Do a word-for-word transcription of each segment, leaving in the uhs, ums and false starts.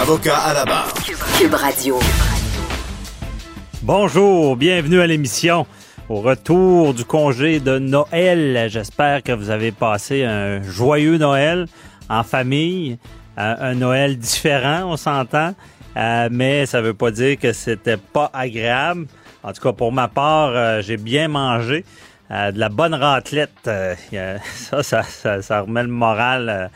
Avocat à la barre. Q U B Radio. Bonjour, bienvenue à l'émission. Au retour du congé de Noël, j'espère que vous avez passé un joyeux Noël en famille. Un Noël différent, on s'entend. Mais ça ne veut pas dire que c'était pas agréable. En tout cas, pour ma part, j'ai bien mangé. Euh, de la bonne raclette, euh, ça, ça, ça, ça remet le moral euh,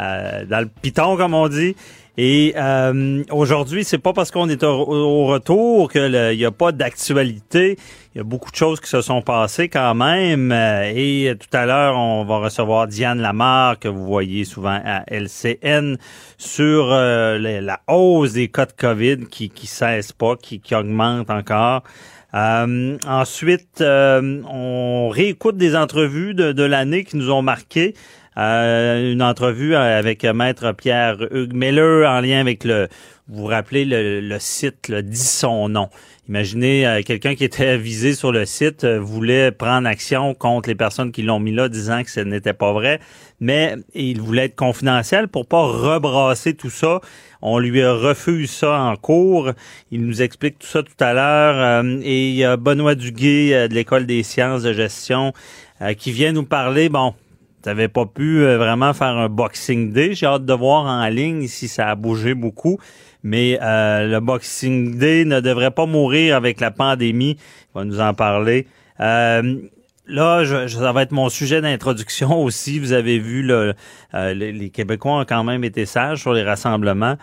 euh, dans le piton, comme on dit. Et euh, aujourd'hui, c'est pas parce qu'on est au, au retour que il y a pas d'actualité. Il y a beaucoup de choses qui se sont passées quand même. Euh, et tout à l'heure, on va recevoir Diane Lamarre, que vous voyez souvent à L C N, sur euh, la, la hausse des cas de COVID qui qui cesse pas, qui, qui augmente encore. Euh, ensuite, euh, on réécoute des entrevues de, de l'année qui nous ont marqué. Euh, une entrevue avec Maître Pierre-Hugues Miller en lien avec le, vous vous rappelez, le, le site le Dit son nom. Imaginez, euh, quelqu'un qui était visé sur le site euh, voulait prendre action contre les personnes qui l'ont mis là, disant que ce n'était pas vrai, mais il voulait être confidentiel pour pas rebrasser tout ça. On lui refuse ça en cours. Il nous explique tout ça tout à l'heure. Euh, et il y a Benoît Duguay euh, de l'École des sciences de gestion euh, qui vient nous parler, bon, t'avais pas pu vraiment faire un Boxing Day. J'ai hâte de voir en ligne si ça a bougé beaucoup. Mais euh, le Boxing Day ne devrait pas mourir avec la pandémie. Il va nous en parler. Euh, là, je, ça va être mon sujet d'introduction aussi. Vous avez vu, le, euh, les Québécois ont quand même été sages sur les rassemblements.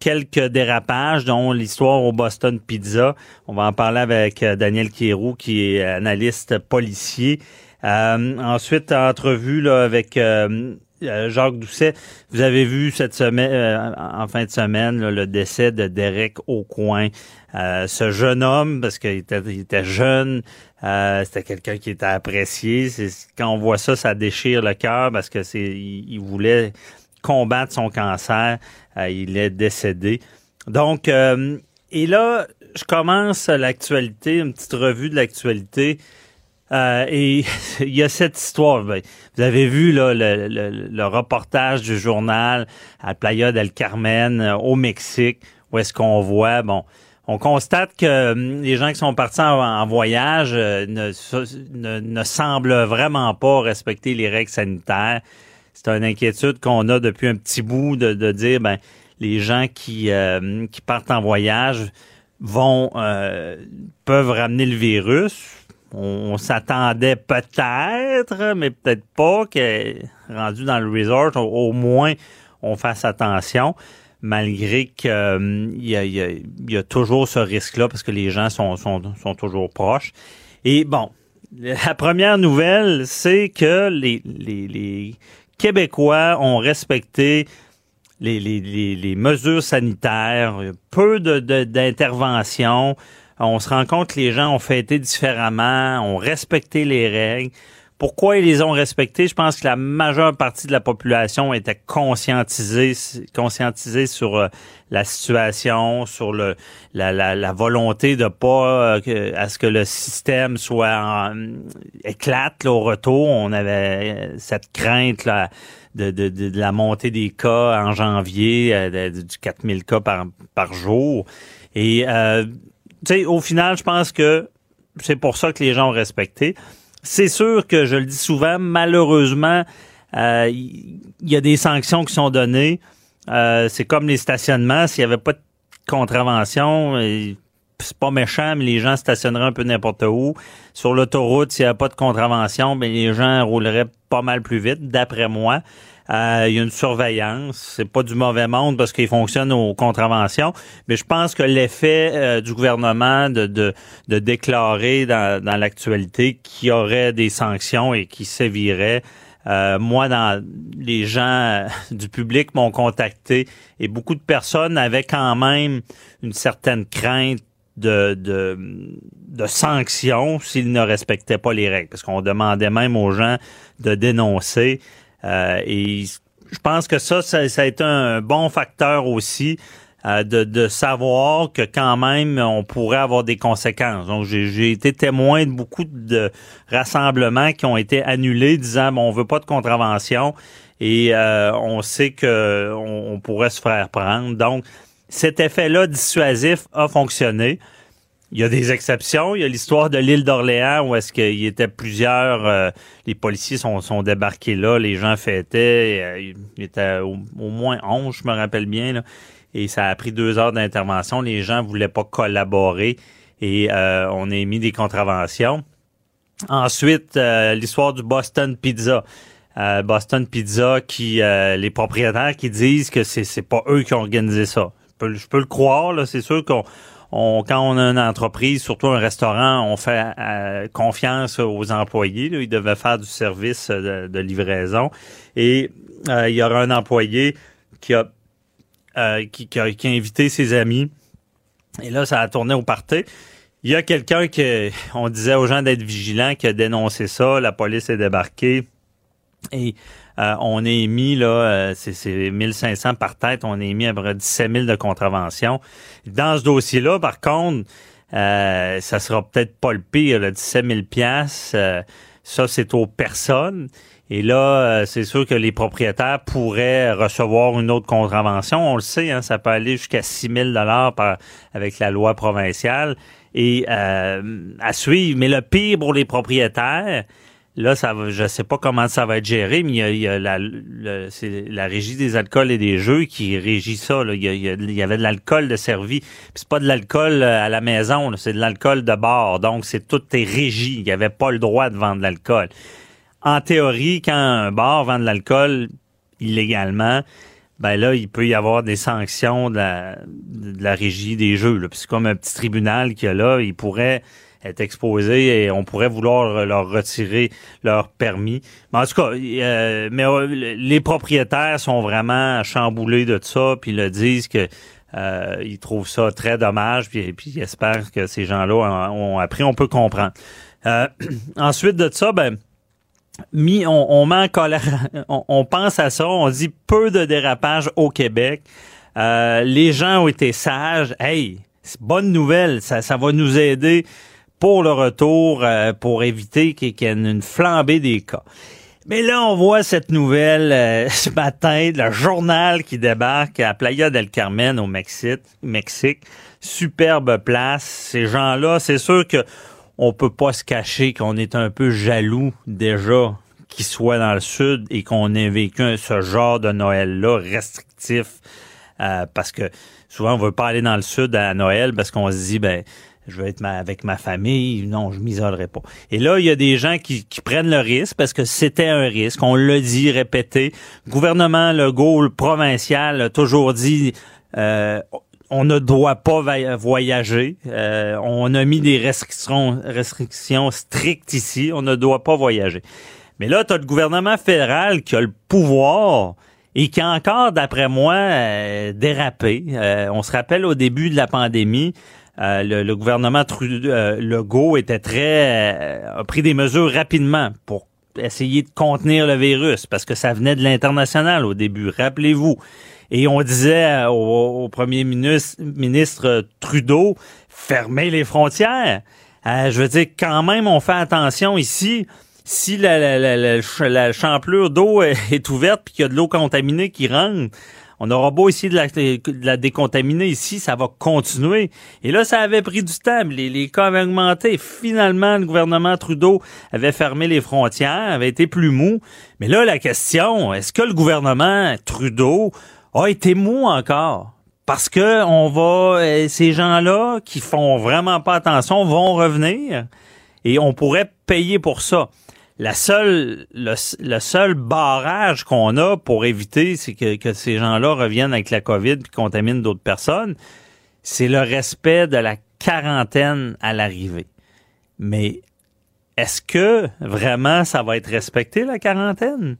Quelques dérapages, dont l'histoire au Boston Pizza. On va en parler avec Daniel Cléroux, qui est analyste policier. Euh, ensuite, entrevue là, avec euh, Jacques Doucet. Vous avez vu cette semaine, euh, en fin de semaine, là, le décès de Derek Aucoin. Euh, ce jeune homme, parce qu'il était, il était jeune, euh, c'était quelqu'un qui était apprécié. C'est, quand on voit ça, ça déchire le cœur parce que c'est, il, il voulait combattre son cancer. Euh, il est décédé. Donc, euh, et là, je commence l'actualité, une petite revue de l'actualité. Euh, et il y a cette histoire. Ben, vous avez vu là, le, le, le reportage du journal à Playa del Carmen euh, au Mexique, où est-ce qu'on voit, bon, on constate que euh, les gens qui sont partis en, en voyage euh, ne, ne, ne semblent vraiment pas respecter les règles sanitaires. C'est une inquiétude qu'on a depuis un petit bout de, de dire, ben, les gens qui, euh, qui partent en voyage vont euh, peuvent ramener le virus. On s'attendait peut-être, mais peut-être pas, que rendu dans le resort, au moins, on fasse attention, malgré qu'il euh, y, y, y a toujours ce risque-là, parce que les gens sont, sont, sont toujours proches. Et bon, la première nouvelle, c'est que les, les, les Québécois ont respecté les, les, les, les mesures sanitaires, peu de, de, d'interventions. On se rend compte que les gens ont fêté différemment, ont respecté les règles. Pourquoi ils les ont respectées? Je pense que la majeure partie de la population était conscientisée, conscientisée sur la situation, sur le, la, la, la volonté de pas euh, à ce que le système soit en, éclate là, au retour. On avait cette crainte là, de, de, de, de la montée des cas en janvier, euh, de, du quatre mille cas par, par jour. Et euh, tu sais, au final, je pense que c'est pour ça que les gens ont respecté. C'est sûr que, je le dis souvent, malheureusement, il euh, y a des sanctions qui sont données. Euh, c'est comme les stationnements. S'il n'y avait pas de contravention, c'est pas méchant, mais les gens stationneraient un peu n'importe où. Sur l'autoroute, s'il n'y avait pas de contravention, ben les gens rouleraient pas mal plus vite, d'après moi. Il euh, y a une surveillance, c'est pas du mauvais monde parce qu'ils fonctionnent aux contraventions, mais je pense que l'effet euh, du gouvernement de, de, de déclarer dans, dans l'actualité qu'il y aurait des sanctions et qui séviraient, Euh, moi, dans les gens du public m'ont contacté et beaucoup de personnes avaient quand même une certaine crainte de, de, de sanctions s'ils ne respectaient pas les règles. Parce qu'on demandait même aux gens de dénoncer. Euh, et je pense que ça, ça, ça a été un bon facteur aussi. De, de savoir que quand même on pourrait avoir des conséquences. Donc j'ai, j'ai été témoin de beaucoup de rassemblements qui ont été annulés, disant bon, on veut pas de contravention et euh, on sait que on, on pourrait se faire prendre. Donc cet effet-là dissuasif a fonctionné. Il y a des exceptions. Il y a l'histoire de l'île d'Orléans où est-ce qu'il y était plusieurs... Euh, les policiers sont, sont débarqués là, les gens fêtaient. Euh, il était au, au moins onze, je me rappelle bien, là. Et ça a pris deux heures d'intervention. Les gens voulaient pas collaborer et euh, on a émis des contraventions. Ensuite, euh, l'histoire du Boston Pizza. Euh, Boston Pizza, qui euh, les propriétaires qui disent que c'est c'est pas eux qui ont organisé ça. Je peux, je peux le croire, là. C'est sûr qu'on on, quand on a une entreprise, surtout un restaurant, on fait euh, confiance aux employés. Là. Ils devaient faire du service de, de livraison. Et euh, il y aura un employé qui a Euh, qui, qui, a, qui a invité ses amis. Et là, ça a tourné au party. Il y a quelqu'un qui, on disait aux gens d'être vigilants, qui a dénoncé ça. La police est débarquée. Et euh, on a émis, là, euh, c'est, c'est mille cinq cents par tête. On a émis à peu près dix-sept mille de contraventions. Dans ce dossier-là, par contre, euh, ça sera peut-être pas le pire. Là, dix-sept mille piastres, euh, ça, c'est aux personnes. Et là, c'est sûr que les propriétaires pourraient recevoir une autre contravention. On le sait, hein, ça peut aller jusqu'à six mille dollars par, avec la loi provinciale et euh, à suivre. Mais le pire pour les propriétaires, là, ça, je sais pas comment ça va être géré, mais il y a, il y a la, le, c'est la régie des alcools et des jeux qui régit ça. Là. Il, y a, il y avait de l'alcool de servi. Puis c'est pas de l'alcool à la maison, là, c'est de l'alcool de bar. Donc, c'est tout est régi. Il n'y avait pas le droit de vendre de l'alcool. En théorie, quand un bar vend de l'alcool illégalement, ben là, il peut y avoir des sanctions de la, de la régie des jeux. Là. Puis c'est comme un petit tribunal qu'il y a là, il pourrait être exposé et on pourrait vouloir leur retirer leur permis. Mais en tout cas, euh, mais euh, les propriétaires sont vraiment chamboulés de ça, puis ils le disent que euh, ils trouvent ça très dommage, puis, puis ils espèrent que ces gens-là ont, ont appris. On peut comprendre. Euh, ensuite de ça, ben mis, on, on met en colère, on, on pense à ça, on dit peu de dérapage au Québec. Euh, les gens ont été sages. Hey, c'est bonne nouvelle, ça, ça va nous aider pour le retour, euh, pour éviter qu'il y ait une flambée des cas. Mais là, on voit cette nouvelle euh, ce matin, le journal qui débarque à Playa del Carmen au Mexique. Mexique, superbe place. Ces gens-là, c'est sûr que on peut pas se cacher qu'on est un peu jaloux déjà qu'ils soient dans le sud et qu'on ait vécu ce genre de Noël-là restrictif. Euh, parce que souvent, on veut pas aller dans le sud à Noël parce qu'on se dit, ben, je vais être ma, avec ma famille. Non, je m'isolerai pas. Et là, il y a des gens qui, qui prennent le risque parce que c'était un risque. On l'a dit, répété. Le gouvernement Legault, le provincial, a toujours dit... Euh, on ne doit pas voyager. Euh, on a mis des restrictions, restrictions strictes ici. On ne doit pas voyager. Mais là, tu as le gouvernement fédéral qui a le pouvoir et qui a encore, d'après moi, euh, dérapé. Euh, on se rappelle au début de la pandémie, euh, le, le gouvernement Trudeau, euh, Legault était très, euh, a pris des mesures rapidement pour essayer de contenir le virus parce que ça venait de l'international au début. Rappelez-vous. Et on disait au, au premier ministre, ministre Trudeau, fermez les frontières. Euh, je veux dire, quand même, on fait attention ici. Si la, la, la, la, la champlure d'eau est, est ouverte puis qu'il y a de l'eau contaminée qui rentre, on aura beau essayer de la, de la décontaminer ici, ça va continuer. Et là, ça avait pris du temps. Les, les cas avaient augmenté. Finalement, le gouvernement Trudeau avait fermé les frontières, avait été plus mou. Mais là, la question, est-ce que le gouvernement Trudeau a été mou encore? Parce que on va, ces gens-là qui font vraiment pas attention vont revenir et on pourrait payer pour ça. La seule, le, le seul barrage qu'on a pour éviter c'est que, que ces gens-là reviennent avec la COVID et contaminent d'autres personnes, c'est le respect de la quarantaine à l'arrivée. Mais est-ce que vraiment ça va être respecté, la quarantaine?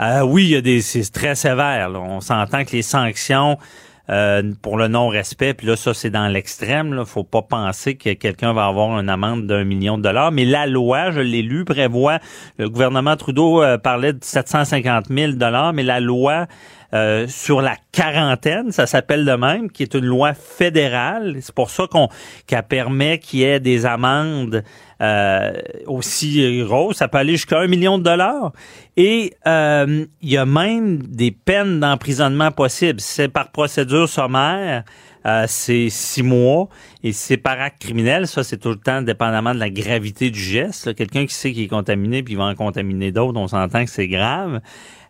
Euh, oui, il y a des, c'est très sévère, là. On s'entend que les sanctions euh, pour le non-respect, puis là, ça, c'est dans l'extrême. Là, faut pas penser que quelqu'un va avoir une amende d'un million de dollars. Mais la loi, je l'ai lu, prévoit, le gouvernement Trudeau euh, parlait de sept cent cinquante mille dollars, mais la loi euh, sur la quarantaine, ça s'appelle de même, qui est une loi fédérale. C'est pour ça qu'on qu'elle permet qu'il y ait des amendes Euh, aussi gros, ça peut aller jusqu'à un million de dollars. Et euh, il y a même des peines d'emprisonnement possibles. C'est par procédure sommaire, euh, c'est six mois. Et c'est par acte criminel, ça c'est tout le temps dépendamment de la gravité du geste. Là, quelqu'un qui sait qu'il est contaminé puis il va en contaminer d'autres, on s'entend que c'est grave.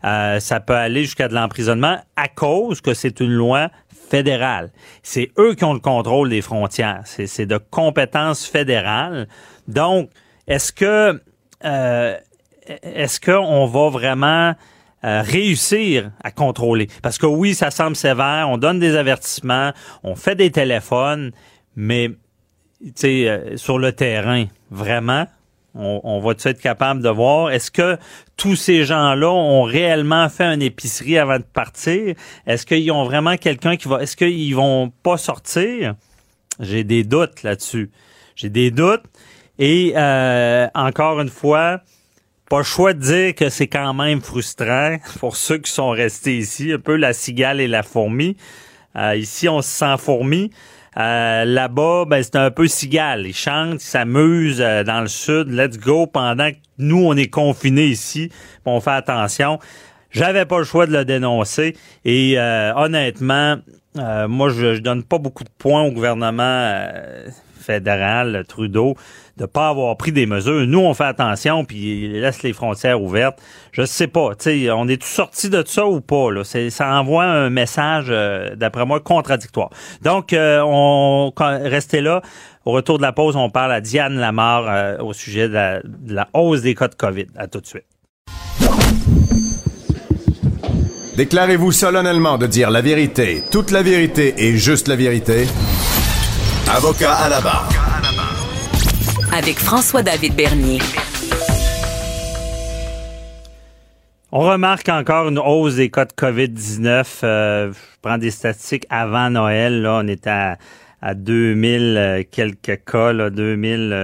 Euh, ça peut aller jusqu'à de l'emprisonnement à cause que c'est une loi fédérale. C'est eux qui ont le contrôle des frontières. C'est, c'est de compétence fédérale. Donc, est-ce que euh, est-ce qu'on va vraiment euh, réussir à contrôler? Parce que oui, ça semble sévère, on donne des avertissements, on fait des téléphones, mais tu sais, euh, sur le terrain, vraiment, on, on va-tu être capable de voir? Est-ce que tous ces gens-là ont réellement fait une épicerie avant de partir? Est-ce qu'ils ont vraiment quelqu'un qui va... Est-ce qu'ils vont pas sortir? J'ai des doutes là-dessus. J'ai des doutes. Et euh, encore une fois, pas le choix de dire que c'est quand même frustrant pour ceux qui sont restés ici, un peu la cigale et la fourmi. Euh, ici, on se sent fourmi. Euh, là-bas, ben c'est un peu cigale. Ils chantent, ils s'amusent euh, dans le sud. Let's go pendant que nous, on est confinés ici. On fait attention. J'avais pas le choix de le dénoncer. Et euh, honnêtement, euh, moi, je, je donne pas beaucoup de points au gouvernement euh, fédéral, Trudeau, de pas avoir pris des mesures. Nous, on fait attention, puis il laisse les frontières ouvertes. Je sais pas, tu sais, on est tous sortis de ça ou pas, là. C'est, ça envoie un message, euh, d'après moi, contradictoire. Donc, euh, on restez là. Au retour de la pause, on parle à Diane Lamarre euh, au sujet de la, de la hausse des cas de COVID. À tout de suite. Déclarez-vous solennellement de dire la vérité, toute la vérité et juste la vérité. Avocat à la barre. Avec François-David Bernier. On remarque encore une hausse des cas de COVID dix-neuf. Euh, je prends des statistiques avant Noël. Là, on était à, à deux mille quelques cas, là, deux mille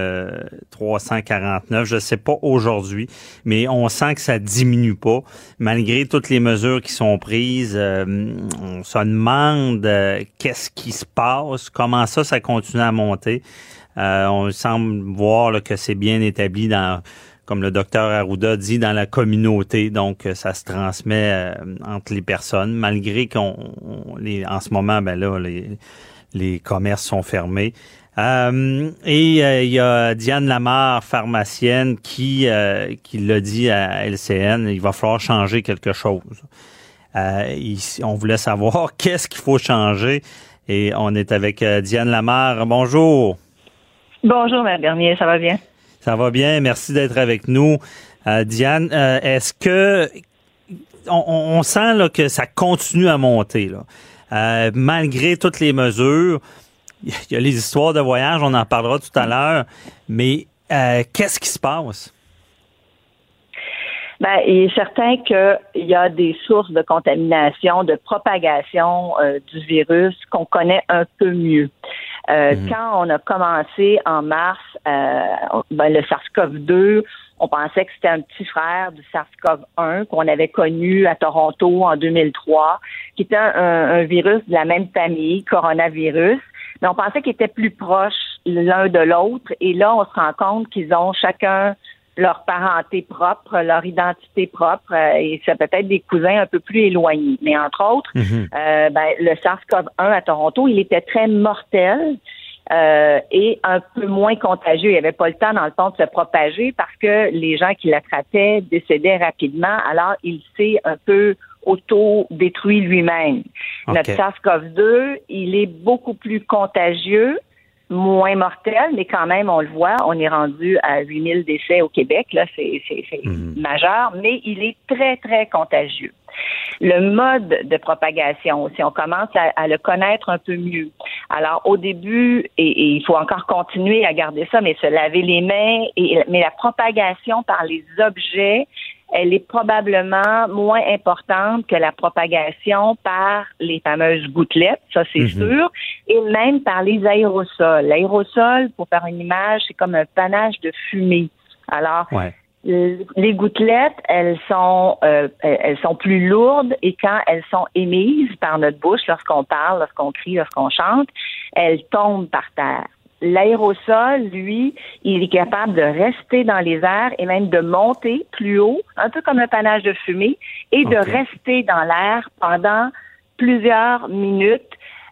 trois cent quarante-neuf. Je ne sais pas aujourd'hui, mais on sent que ça diminue pas. Malgré toutes les mesures qui sont prises, euh, on se demande euh, qu'est-ce qui se passe, comment ça, ça continue à monter. Euh, on semble voir là, que c'est bien établi dans, comme le docteur Arruda dit, dans la communauté. Donc, ça se transmet euh, entre les personnes, malgré qu'on, on, les, en ce moment, ben là, les, les commerces sont fermés. Euh, et il euh, y a Diane Lamarre, pharmacienne, qui, euh, qui l'a dit à L C N, il va falloir changer quelque chose. Euh, il, on voulait savoir qu'est-ce qu'il faut changer. Et on est avec euh, Diane Lamarre. Bonjour. Bonjour, Mme Bernier, ça va bien? Ça va bien, merci d'être avec nous. Euh, Diane, euh, est-ce que... On, on sent là, que ça continue à monter, là. Euh, malgré toutes les mesures, il y a les histoires de voyage, on en parlera tout à l'heure, mais euh, qu'est-ce qui se passe? Ben, il est certain qu'il y a des sources de contamination, de propagation euh, du virus qu'on connaît un peu mieux. Euh, mmh. Quand on a commencé en mars, euh, ben, le SARS-CoV deux, on pensait que c'était un petit frère du SARS-CoV un qu'on avait connu à Toronto en deux mille trois, qui était un, un, un virus de la même famille, coronavirus, mais on pensait qu'ils étaient plus proches l'un de l'autre, et là, on se rend compte qu'ils ont chacun leur parenté propre, leur identité propre, euh, et ça peut être des cousins un peu plus éloignés. Mais entre autres, mm-hmm. euh, ben, le SARS-CoV un à Toronto, il était très mortel euh, et un peu moins contagieux. Il n'y avait pas le temps, dans le fond, de se propager parce que les gens qui l'attrapaient décédaient rapidement. Alors, il s'est un peu auto-détruit lui-même. Okay. Notre SARS-CoV deux, il est beaucoup plus contagieux, moins mortel, mais quand même, on le voit, on est rendu à huit mille décès au Québec, là, c'est, c'est, c'est mmh. majeur, mais il est très, très contagieux. Le mode de propagation, si on commence à, à le connaître un peu mieux. Alors, au début, et, et il faut encore continuer à garder ça, mais se laver les mains, et, mais la propagation par les objets, elle est probablement moins importante que la propagation par les fameuses gouttelettes, ça c'est mm-hmm. sûr, et même par les aérosols. L'aérosol, pour faire une image, c'est comme un panache de fumée. Alors, ouais. les gouttelettes, elles sont euh, elles sont plus lourdes et quand elles sont émises par notre bouche, lorsqu'on parle, lorsqu'on crie, lorsqu'on chante, elles tombent par terre. L'aérosol, lui, il est capable de rester dans les airs et même de monter plus haut, un peu comme un panache de fumée, et okay. de rester dans l'air pendant plusieurs minutes,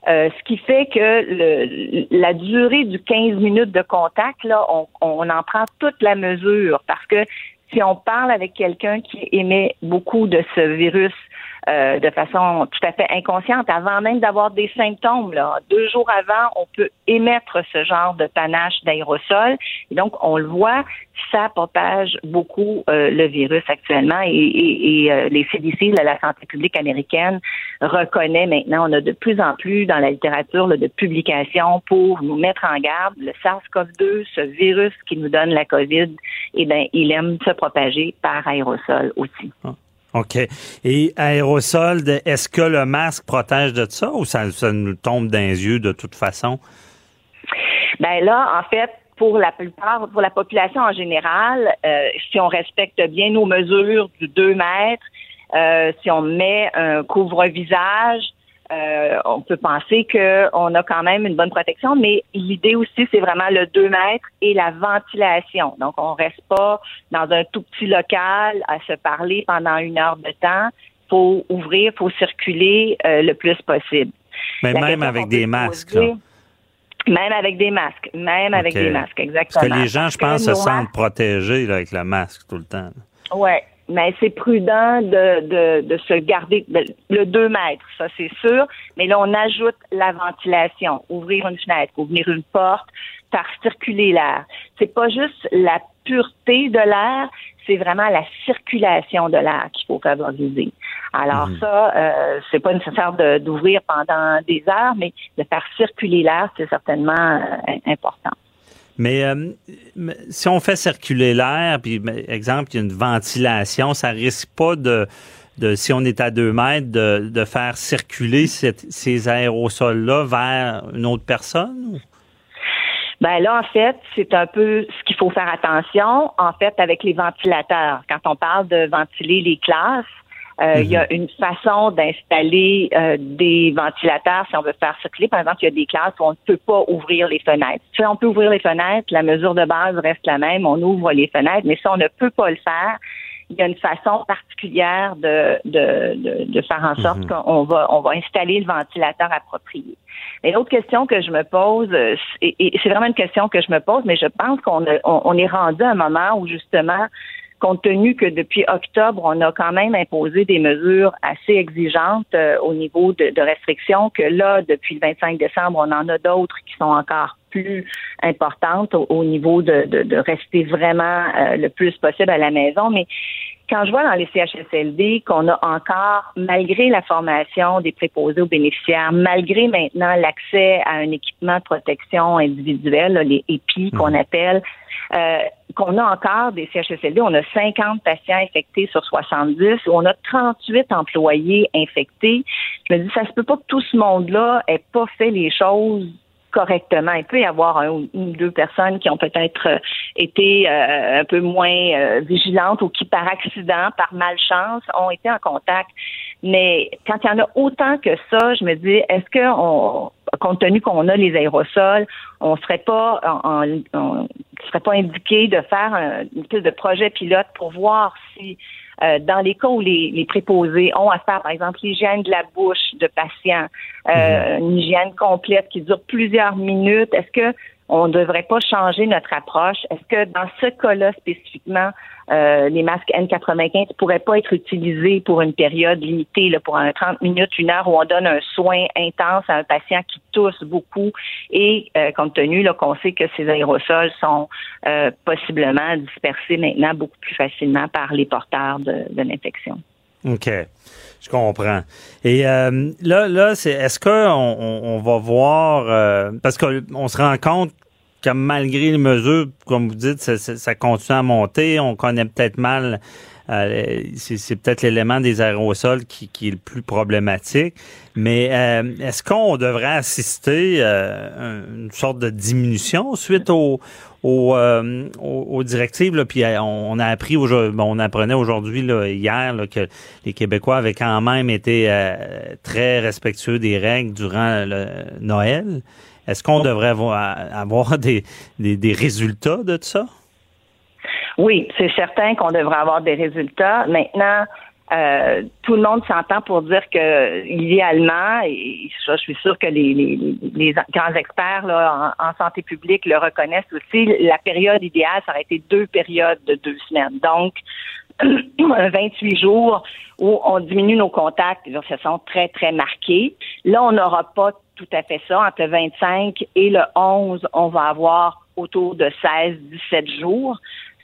euh, ce qui fait que le, la durée du quinze minutes de contact, là, on, on en prend toute la mesure, parce que si on parle avec quelqu'un qui émet beaucoup de ce virus euh, de façon tout à fait inconsciente, avant même d'avoir des symptômes, là, deux jours avant, on peut émettre ce genre de panache d'aérosol. Et donc, on le voit, ça propage beaucoup euh, le virus actuellement. Et, et, et euh, les C D C, là, la santé publique américaine, reconnaît maintenant, on a de plus en plus dans la littérature là, de publications pour nous mettre en garde. Le SARS-CoV deux, ce virus qui nous donne la COVID, eh bien, il aime se propagé par aérosol aussi. OK. Et aérosol, est-ce que le masque protège de ça ou ça, ça nous tombe dans les yeux de toute façon? Bien là, en fait, pour la plupart, pour la population en général, euh, si on respecte bien nos mesures du deux mètres, euh, si on met un couvre-visage, Euh, on peut penser qu'on a quand même une bonne protection, mais l'idée aussi, c'est vraiment le deux mètres et la ventilation. Donc, on reste pas dans un tout petit local à se parler pendant une heure de temps. Faut ouvrir, faut circuler euh, le plus possible. Mais même avec des masques, là. Même avec des masques. Même avec des masques, exactement. Parce que les gens, je pense, se sentent protégés là, avec le masque tout le temps. Oui. Mais c'est prudent de, de, de se garder de, le deux mètres, ça c'est sûr. Mais là, on ajoute la ventilation, ouvrir une fenêtre, ouvrir une porte, faire circuler l'air. C'est pas juste la pureté de l'air, c'est vraiment la circulation de l'air qu'il faut favoriser. Alors mmh. ça, euh, c'est pas nécessaire de, d'ouvrir pendant des heures, mais de faire circuler l'air, c'est certainement euh, important. Mais euh, si on fait circuler l'air, puis exemple, il y a une ventilation, ça risque pas de, de si on est à deux mètres, de, de faire circuler cette, ces aérosols-là vers une autre personne? Ben là, en fait, c'est un peu ce qu'il faut faire attention, en fait, avec les ventilateurs. Quand on parle de ventiler les classes, Euh, il y a une façon d'installer euh, des ventilateurs si on veut faire circuler. Par exemple, il y a des classes où on ne peut pas ouvrir les fenêtres. Si on peut ouvrir les fenêtres, la mesure de base reste la même, on ouvre les fenêtres, mais si on ne peut pas le faire, il y a une façon particulière de, de, de, de faire en sorte mm-hmm. qu'on va, on va installer le ventilateur approprié. Mais l'autre question que je me pose, et, et c'est vraiment une question que je me pose, mais je pense qu'on a, on, on est rendu à un moment où justement compte tenu que depuis octobre, on a quand même imposé des mesures assez exigeantes euh, au niveau de, de restrictions, que là, depuis le vingt-cinq décembre, on en a d'autres qui sont encore plus importantes au, au niveau de, de, de rester vraiment euh, le plus possible à la maison. Mais quand je vois dans les C H S L D qu'on a encore, malgré la formation des préposés aux bénéficiaires, malgré maintenant l'accès à un équipement de protection individuelle, là, les E P I mmh. qu'on appelle, euh, qu'on a encore des C H S L D, on a cinquante patients infectés sur soixante-dix, on a trente-huit employés infectés. Je me dis, ça se peut pas que tout ce monde-là ait pas fait les choses correctement. Il peut y avoir un ou deux personnes qui ont peut-être été euh, un peu moins euh, vigilantes ou qui, par accident, par malchance, ont été en contact. Mais quand il y en a autant que ça, je me dis, est-ce que, on, compte tenu qu'on a les aérosols, on serait pas, on, on serait pas indiqué de faire un, une espèce de projet pilote pour voir si, euh, dans les cas où les, les préposés ont à faire, par exemple, l'hygiène de la bouche de patients, euh, une hygiène complète qui dure plusieurs minutes, est-ce que on ne devrait pas changer notre approche? Est-ce que dans ce cas-là spécifiquement, euh, les masques N quatre-vingt-quinze ne pourraient pas être utilisés pour une période limitée, là, pour un trente minutes, une heure, où on donne un soin intense à un patient qui tousse beaucoup et euh, compte tenu là, qu'on sait que ces aérosols sont euh, possiblement dispersés maintenant beaucoup plus facilement par les porteurs de, de l'infection. OK. Je comprends. Et euh, là, là, c'est est-ce qu'on on, on va voir euh, parce qu'on se rend compte que malgré les mesures, comme vous dites, ça, ça, ça continue à monter. On connaît peut-être mal. Euh, c'est, c'est peut-être l'élément des aérosols qui, qui est le plus problématique. Mais euh, est-ce qu'on devrait assister euh, à une sorte de diminution suite au Aux, euh, aux, aux directives, là, puis on a appris aujourd'hui, on apprenait aujourd'hui, là, hier, là, que les Québécois avaient quand même été euh, très respectueux des règles durant le Noël. Est-ce qu'on devrait avoir, avoir des, des, des résultats de tout ça? Oui, c'est certain qu'on devrait avoir des résultats. Maintenant, euh, tout le monde s'entend pour dire que idéalement, et ça, je suis sûre que les, les, les grands experts là, en, en santé publique le reconnaissent aussi, la période idéale, ça aurait été deux périodes de deux semaines. Donc, vingt-huit jours où on diminue nos contacts de façon très, très marquée. Là, on n'aura pas tout à fait ça. Entre le vingt-cinq et le onze, on va avoir autour de seize à dix-sept jours.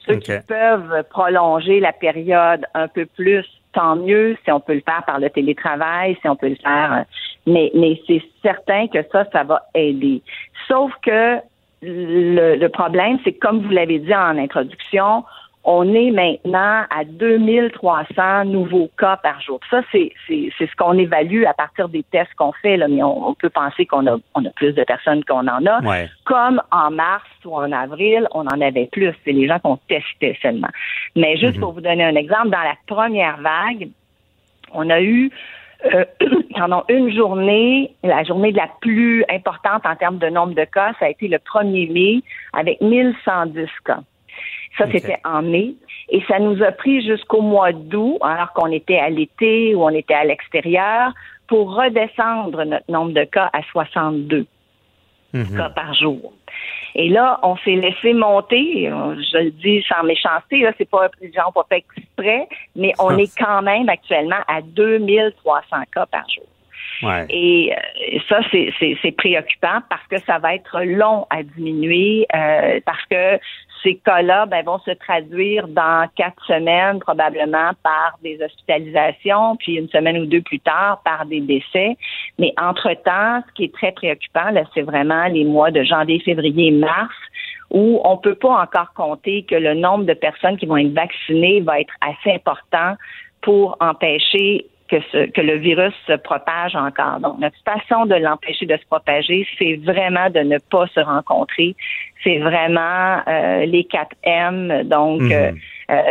Ceux okay. qui peuvent prolonger la période un peu plus, tant mieux, si on peut le faire par le télétravail, si on peut le faire. Mais, mais c'est certain que ça, ça va aider. Sauf que le, le problème, c'est que, comme vous l'avez dit en introduction, on est maintenant à deux mille trois cents nouveaux cas par jour. Ça, c'est, c'est, c'est ce qu'on évalue à partir des tests qu'on fait, là, mais on, on peut penser qu'on a, on a plus de personnes qu'on en a. Ouais. Comme en mars ou en avril, on en avait plus. C'est les gens qu'on testait seulement. Mais juste mm-hmm. pour vous donner un exemple, dans la première vague, on a eu euh, pendant une journée, la journée la plus importante en termes de nombre de cas, ça a été le premier mai avec mille cent dix cas. Ça, okay. c'était en mai. Et ça nous a pris jusqu'au mois d'août, alors qu'on était à l'été ou on était à l'extérieur, pour redescendre notre nombre de cas à soixante-deux mm-hmm. cas par jour. Et là, on s'est laissé monter. Je le dis sans méchanceté, là, c'est pas, les gens n'ont pas fait exprès, mais on est quand même actuellement à deux mille trois cents cas par jour. Ouais. Et ça, c'est, c'est, c'est préoccupant parce que ça va être long à diminuer, euh, parce que ces cas-là ben, vont se traduire dans quatre semaines probablement par des hospitalisations, puis une semaine ou deux plus tard par des décès. Mais entre-temps, ce qui est très préoccupant, là, c'est vraiment les mois de janvier, février, mars, où on ne peut pas encore compter que le nombre de personnes qui vont être vaccinées va être assez important pour empêcher que, ce, que le virus se propage encore. Donc, notre façon de l'empêcher de se propager, c'est vraiment de ne pas se rencontrer. C'est vraiment euh, les quatre M, donc mmh. euh,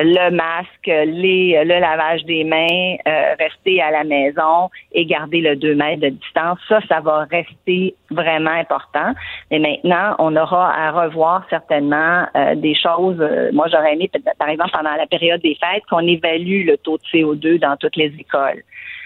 le masque, les, le lavage des mains, euh, rester à la maison et garder le deux mètres de distance. Ça, ça va rester vraiment important. Mais maintenant, on aura à revoir certainement euh, des choses. Moi, j'aurais aimé, par exemple, pendant la période des fêtes, qu'on évalue le taux de C O deux dans toutes les écoles.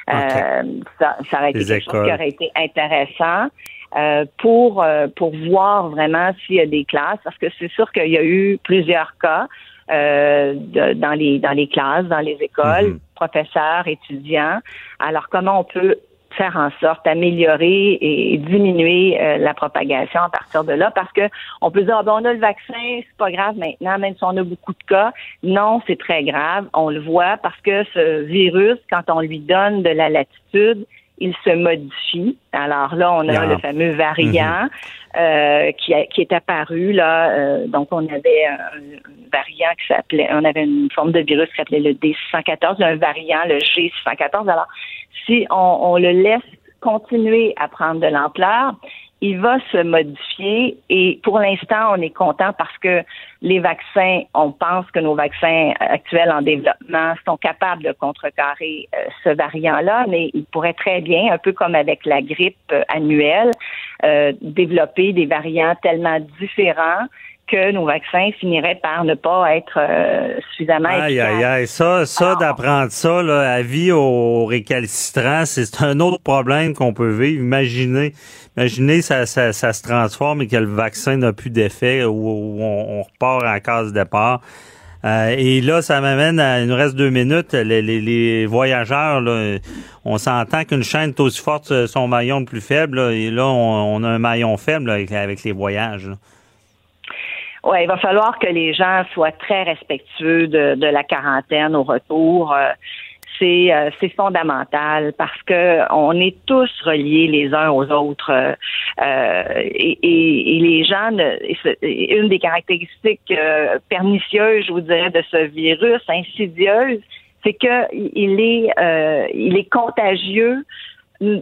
Okay. Euh, ça, ça aurait été les quelque écoles. chose qui aurait été intéressant. Euh, pour euh, pour voir vraiment s'il y a des classes, parce que c'est sûr qu'il y a eu plusieurs cas euh, de, dans les dans les classes, dans les écoles, mm-hmm. professeurs, étudiants. Alors, comment on peut faire en sorte d'améliorer et diminuer euh, la propagation à partir de là? Parce que on peut dire, ah, ben, on a le vaccin, c'est pas grave maintenant, même si on a beaucoup de cas. Non, c'est très grave, on le voit, parce que ce virus, quand on lui donne de la latitude, il se modifie. Alors là, on a yeah. le fameux variant mm-hmm. euh, qui, a, qui est apparu là. Euh, donc, on avait un variant qui s'appelait, on avait une forme de virus qui s'appelait le D six cent quatorze, un variant, le G six cent quatorze. Alors, si on, on le laisse continuer à prendre de l'ampleur, il va se modifier et pour l'instant, on est content parce que les vaccins, on pense que nos vaccins actuels en développement sont capables de contrecarrer euh, ce variant-là, mais ils pourraient très bien, un peu comme avec la grippe euh, annuelle, euh, développer des variants tellement différents que nos vaccins finiraient par ne pas être euh, suffisamment aïe, efficaces. Aïe, aïe, ça, ça ah. d'apprendre ça, là, avis aux récalcitrants, c'est, c'est un autre problème qu'on peut vivre. Imaginez, imaginez ça, ça, ça se transforme et que le vaccin n'a plus d'effet ou, ou on, on repart en case départ. Euh, et là, ça m'amène à, il nous reste deux minutes, les, les, les voyageurs, là, on s'entend qu'une chaîne est aussi forte, son maillon le plus faible, là, et là, on, on a un maillon faible là, avec, avec les voyages, là. Oui, il va falloir que les gens soient très respectueux de, de la quarantaine au retour. Euh, c'est euh, c'est fondamental parce que on est tous reliés les uns aux autres euh, et, et, et les gens ne, et une des caractéristiques euh, pernicieuses, je vous dirais, de ce virus insidieuse, c'est que il est euh, il est contagieux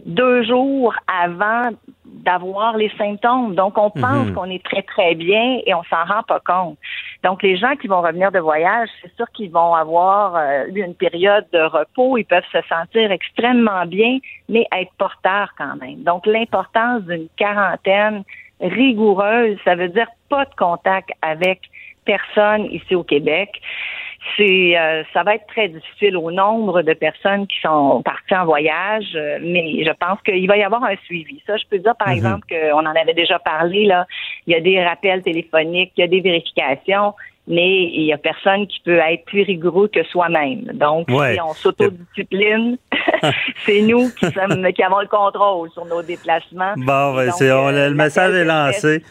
deux jours avant d'avoir les symptômes. Donc, on pense mm-hmm. qu'on est très, très bien et on s'en rend pas compte. Donc, les gens qui vont revenir de voyage, c'est sûr qu'ils vont avoir eu une période de repos. Ils peuvent se sentir extrêmement bien, mais être porteurs quand même. Donc, l'importance d'une quarantaine rigoureuse, ça veut dire pas de contact avec personne ici au Québec. C'est, euh, ça va être très difficile au nombre de personnes qui sont parties en voyage, euh, mais je pense qu'il va y avoir un suivi. Ça, je peux dire, par mm-hmm. exemple, qu'on en avait déjà parlé, là, il y a des rappels téléphoniques, il y a des vérifications, mais il y a personne qui peut être plus rigoureux que soi-même. Donc, ouais. si on s'autodiscipline, c'est nous qui, sommes, qui avons le contrôle sur nos déplacements. Bon, ben, donc, c'est, on, euh, le message est lancé.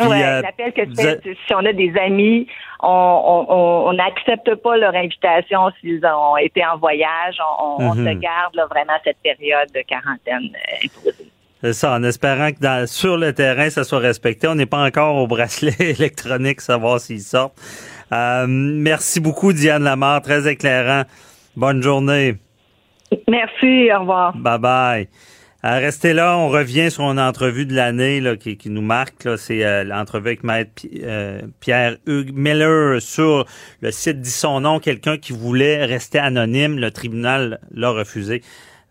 Oui, euh, l'appel que c'est, c'est, si on a des amis, on n'accepte on, on, on pas leur invitation s'ils ont été en voyage. On, on mm-hmm. se garde là, vraiment cette période de quarantaine imposée. C'est ça, en espérant que dans, sur le terrain, ça soit respecté. On n'est pas encore au bracelet électronique, savoir s'ils sortent. Euh, merci beaucoup, Diane Lamarre, très éclairant. Bonne journée. Merci, au revoir. Bye-bye. Restez là, on revient sur une entrevue de l'année là, qui, qui nous marque. Là, c'est euh, l'entrevue avec Maître P- euh, Pierre-Hugues Miller sur le site Dit son nom. Quelqu'un qui voulait rester anonyme, le tribunal l'a refusé.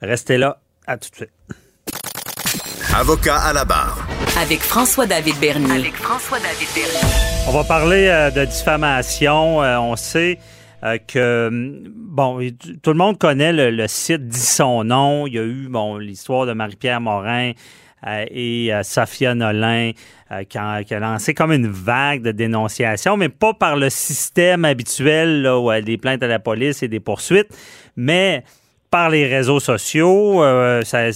Restez là, à tout de suite. Avocat à la barre. Avec François-David Bernier. Avec François-David Bernier. On va parler euh, de diffamation. Euh, on sait... Euh, que, bon, tout le monde connaît le, le site Dit son nom. Il y a eu, bon, l'histoire de Marie-Pierre Morin euh, et euh, Safia Nolin euh, qui, a, qui a lancé comme une vague de dénonciations, mais pas par le système habituel, là, où il y a des plaintes à la police et des poursuites, mais par les réseaux sociaux. Euh, ça,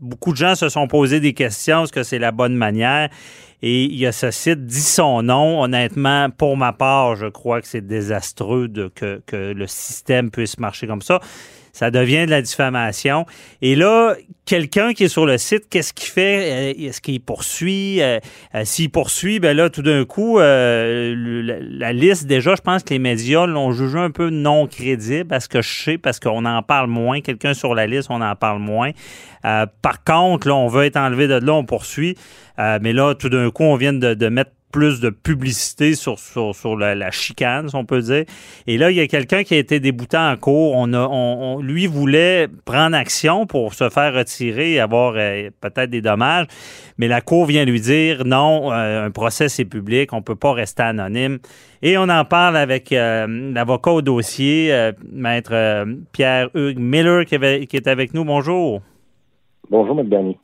beaucoup de gens se sont posé des questions, est-ce que c'est la bonne manière? Et il y a ce site Dit son nom. Honnêtement, pour ma part, je crois que c'est désastreux de, que, que le système puisse marcher comme ça. Ça devient de la diffamation. Et là, quelqu'un qui est sur le site, qu'est-ce qu'il fait? Est-ce qu'il poursuit? S'il poursuit, ben là, tout d'un coup, euh, la, la liste, déjà, je pense que les médias l'ont jugé un peu non crédible, parce que je sais, parce qu'on en parle moins. Quelqu'un sur la liste, on en parle moins. Euh, par contre, là, on veut être enlevé de là, on poursuit. Euh, mais là, tout d'un coup, on vient de, de mettre plus de publicité sur, sur, sur la, la chicane, si on peut dire. Et là, il y a quelqu'un qui a été débouté en cours. On a, on, on, lui voulait prendre action pour se faire retirer et avoir euh, peut-être des dommages. Mais la cour vient lui dire, non, euh, un procès, c'est public, on ne peut pas rester anonyme. Et on en parle avec euh, l'avocat au dossier, euh, Maître euh, Pierre-Hugues Miller, qui, avait, qui est avec nous. Bonjour. Bonjour, Maître Bernier.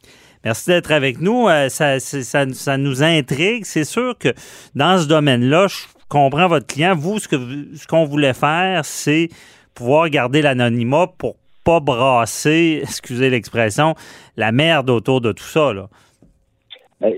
Merci d'être avec nous. Euh, ça, ça, ça nous intrigue. C'est sûr que dans ce domaine-là, je comprends votre client. Vous, ce que ce qu'on voulait faire, c'est pouvoir garder l'anonymat pour pas brasser, excusez l'expression, la merde autour de tout ça, là.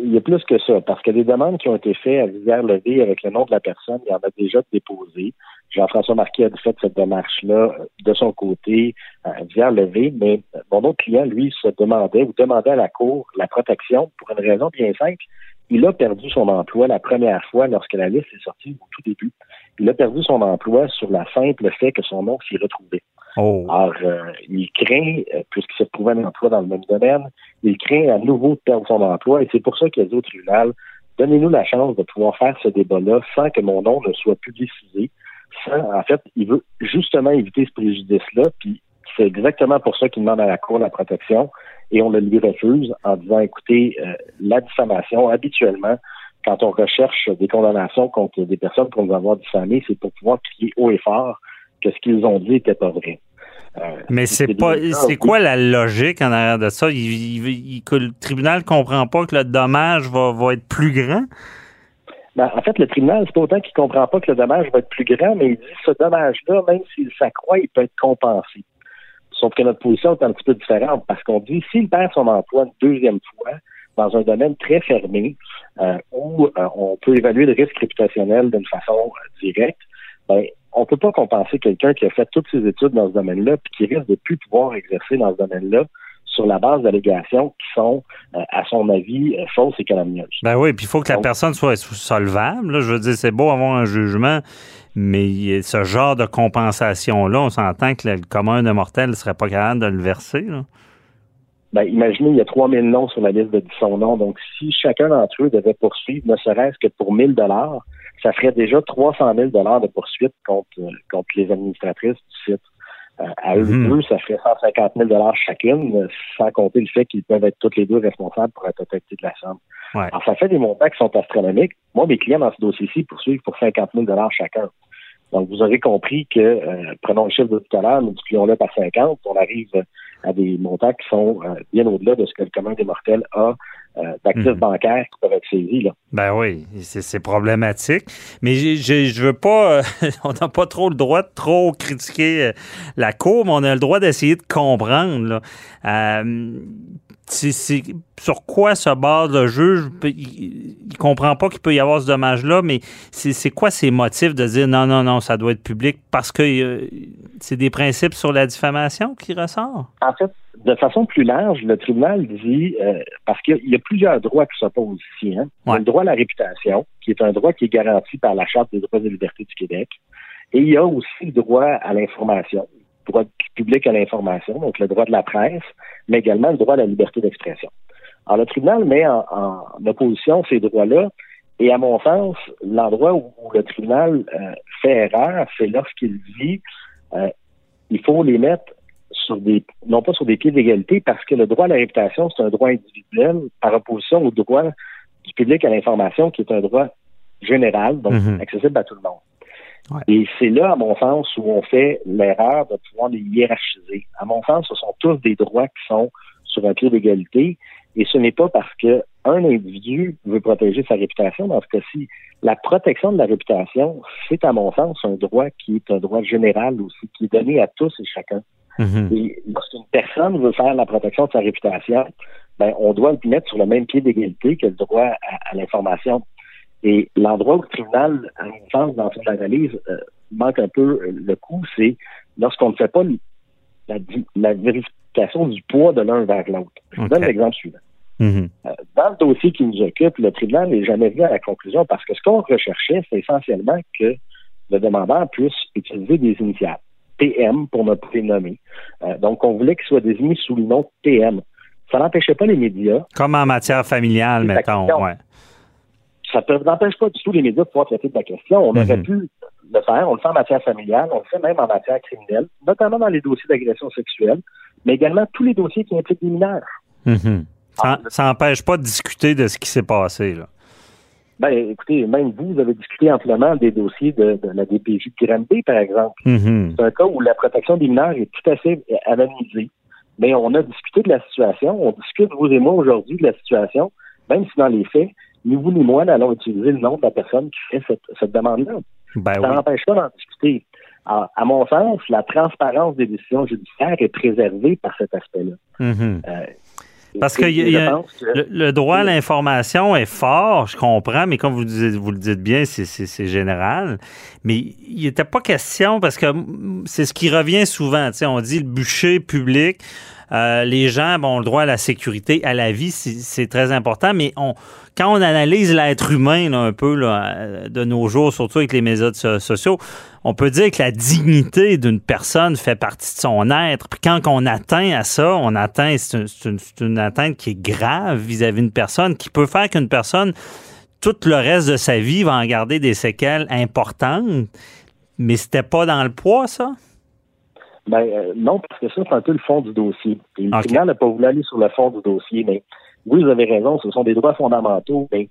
Il y a plus que ça, parce que des demandes qui ont été faites à visière levée avec le nom de la personne, il y en a déjà déposé. Jean-François Marquis a fait cette démarche-là de son côté à visière levée, mais mon autre client, lui, se demandait ou demandait à la Cour la protection pour une raison bien simple. Il a perdu son emploi la première fois lorsque la liste est sortie au tout début. Il a perdu son emploi sur la simple fait que son nom s'y retrouvait. Oh. Alors, euh, il craint, euh, puisqu'il s'est retrouvé un emploi dans le même domaine, il craint à nouveau de perdre son emploi et c'est pour ça qu'il a dit au tribunal, donnez-nous la chance de pouvoir faire ce débat-là sans que mon nom ne soit publicisé. Sans, en fait, il veut justement éviter ce préjudice-là, puis c'est exactement pour ça qu'il demande à la Cour la protection et on le lui refuse en disant, écoutez, euh, la diffamation, habituellement, quand on recherche des condamnations contre des personnes pour nous avoir diffamés, c'est pour pouvoir crier haut et fort que ce qu'ils ont dit n'était pas vrai. Euh, Mais c'est, c'est pas, c'est oui. quoi la logique en arrière de ça? Il, il, il, que le tribunal ne comprend pas que le dommage va, va être plus grand? Ben, en fait, le tribunal, c'est pas autant qu'il ne comprend pas que le dommage va être plus grand, mais il dit que ce dommage-là, même s'il s'accroît, il peut être compensé. Sauf que notre position est un petit peu différente, parce qu'on dit, s'il perd son emploi une deuxième fois, dans un domaine très fermé, euh, où euh, on peut évaluer le risque réputationnel d'une façon euh, directe, ben, on peut pas compenser quelqu'un qui a fait toutes ses études dans ce domaine-là puis qui risque de plus pouvoir exercer dans ce domaine-là sur la base d'allégations qui sont, euh, à son avis, euh, fausses et calomnieuses. Ben oui, puis il faut que la Donc, personne soit solvable. Là. Je veux dire, c'est beau avoir un jugement, mais ce genre de compensation-là, on s'entend que le commun des mortels ne serait pas capable de le verser. Là. Ben, imaginez, il y a trois mille noms sur la liste de Dit son nom. Donc, si chacun d'entre eux devait poursuivre, ne serait-ce que pour mille dollars, ça ferait déjà trois cent mille dollars de poursuite contre, contre les administratrices du site. Euh, à eux mmh. deux, ça ferait cent cinquante mille dollars chacune, sans compter le fait qu'ils peuvent être toutes les deux responsables pour la totalité de la somme. Ouais. Alors, ça fait des montants qui sont astronomiques. Moi, mes clients dans ce dossier-ci poursuivent pour cinquante mille dollars chacun. Donc, vous aurez compris que, euh, prenons le chiffre de tout à l'heure, nous multiplions-le par cinquante, on arrive à des montants qui sont euh, bien au-delà de ce que le commun des mortels a euh, d'actifs mmh. bancaires qui peuvent être saisis. Là. Ben oui, c'est, c'est problématique. Mais j'ai, j'ai, je veux pas... Euh, on n'a pas trop le droit de trop critiquer euh, la Cour, mais on a le droit d'essayer de comprendre. Là. Euh, c'est, c'est, sur quoi se base le juge? Il ne comprend pas qu'il peut y avoir ce dommage-là, mais c'est, c'est quoi ses motifs de dire non, non, non, ça doit être public parce que euh, c'est des principes sur la diffamation qui ressortent? En fait, de façon plus large, le tribunal dit, euh, parce qu'il y a, il y a plusieurs droits qui s'opposent ici, hein? Ouais. Il y a le droit à la réputation, qui est un droit qui est garanti par la Charte des droits et libertés du Québec, et il y a aussi le droit à l'information, le droit public à l'information, donc le droit de la presse, mais également le droit à la liberté d'expression. Alors, le tribunal met en, en opposition ces droits-là, et à mon sens, l'endroit où, où le tribunal euh, fait erreur, c'est lorsqu'il dit euh, il faut les mettre sur des, non pas sur des pieds d'égalité, parce que le droit à la réputation, c'est un droit individuel par opposition au droit du public à l'information, qui est un droit général, donc mm-hmm. accessible à tout le monde. Ouais. Et c'est là, à mon sens, où on fait l'erreur de pouvoir les hiérarchiser. À mon sens, ce sont tous des droits qui sont sur un pied d'égalité, et ce n'est pas parce qu'un individu veut protéger sa réputation. Dans ce cas-ci, la protection de la réputation, c'est, à mon sens, un droit qui est un droit général aussi, qui est donné à tous et chacun. Mm-hmm. Et lorsqu'une personne veut faire la protection de sa réputation, ben, on doit le mettre sur le même pied d'égalité que le droit à, à l'information. Et l'endroit où le tribunal, à mon sens, dans son analyse, euh, manque un peu le coup, c'est lorsqu'on ne fait pas la, la vérification du poids de l'un vers l'autre. Je vous okay. donne l'exemple suivant. Mm-hmm. Euh, dans le dossier qui nous occupe, le tribunal n'est jamais venu à la conclusion parce que ce qu'on recherchait, c'est essentiellement que le demandeur puisse utiliser des initiales. P M pour ne pas les nommer. Euh, donc, on voulait qu'il soit désigné sous le nom de P M. Ça n'empêchait pas les médias. Comme en matière familiale, mettons. Ouais. Ça n'empêche pas du tout les médias de pouvoir traiter de la question. On mm-hmm. aurait pu le faire. On le fait en matière familiale. On le fait même en matière criminelle, notamment dans les dossiers d'agression sexuelle, mais également tous les dossiers qui impliquent les mineurs. Mm-hmm. Ça, ça n'empêche pas de discuter de ce qui s'est passé, là. Ben, écoutez, même vous, vous avez discuté amplement des dossiers de, de la D P J de Piramidé, par exemple. Mm-hmm. C'est un cas où la protection des mineurs est tout à fait anonymisée. Mais on a discuté de la situation, on discute, vous et moi, aujourd'hui, de la situation, même si dans les faits, ni vous ni moi n'allons utiliser le nom de la personne qui fait cette, cette demande-là. Ben, ça oui. n'empêche pas d'en discuter. Alors, à mon sens, la transparence des décisions judiciaires est préservée par cet aspect-là. Mm-hmm. Euh, Parce que, y a, que le, le droit à l'information est fort, je comprends, mais comme vous, dites, vous le dites bien, c'est, c'est, c'est général. Mais il n'était pas question, parce que c'est ce qui revient souvent. Tu sais, on dit le bûcher public, euh, les gens bon, ont le droit à la sécurité, à la vie, c'est, c'est très important. Mais on, quand on analyse l'être humain là, un peu là, de nos jours, surtout avec les médias sociaux, on peut dire que la dignité d'une personne fait partie de son être. Puis quand on atteint à ça, on atteint, c'est une, c'est une, c'est une atteinte qui est grave vis-à-vis d'une personne, qui peut faire qu'une personne, tout le reste de sa vie, va en garder des séquelles importantes. Mais c'était pas dans le poids, ça? Bien, euh, non, parce que ça, c'est un peu le fond du dossier. Et le okay. tribunal n'a pas voulu aller sur le fond du dossier, mais oui, vous avez raison, ce sont des droits fondamentaux, mais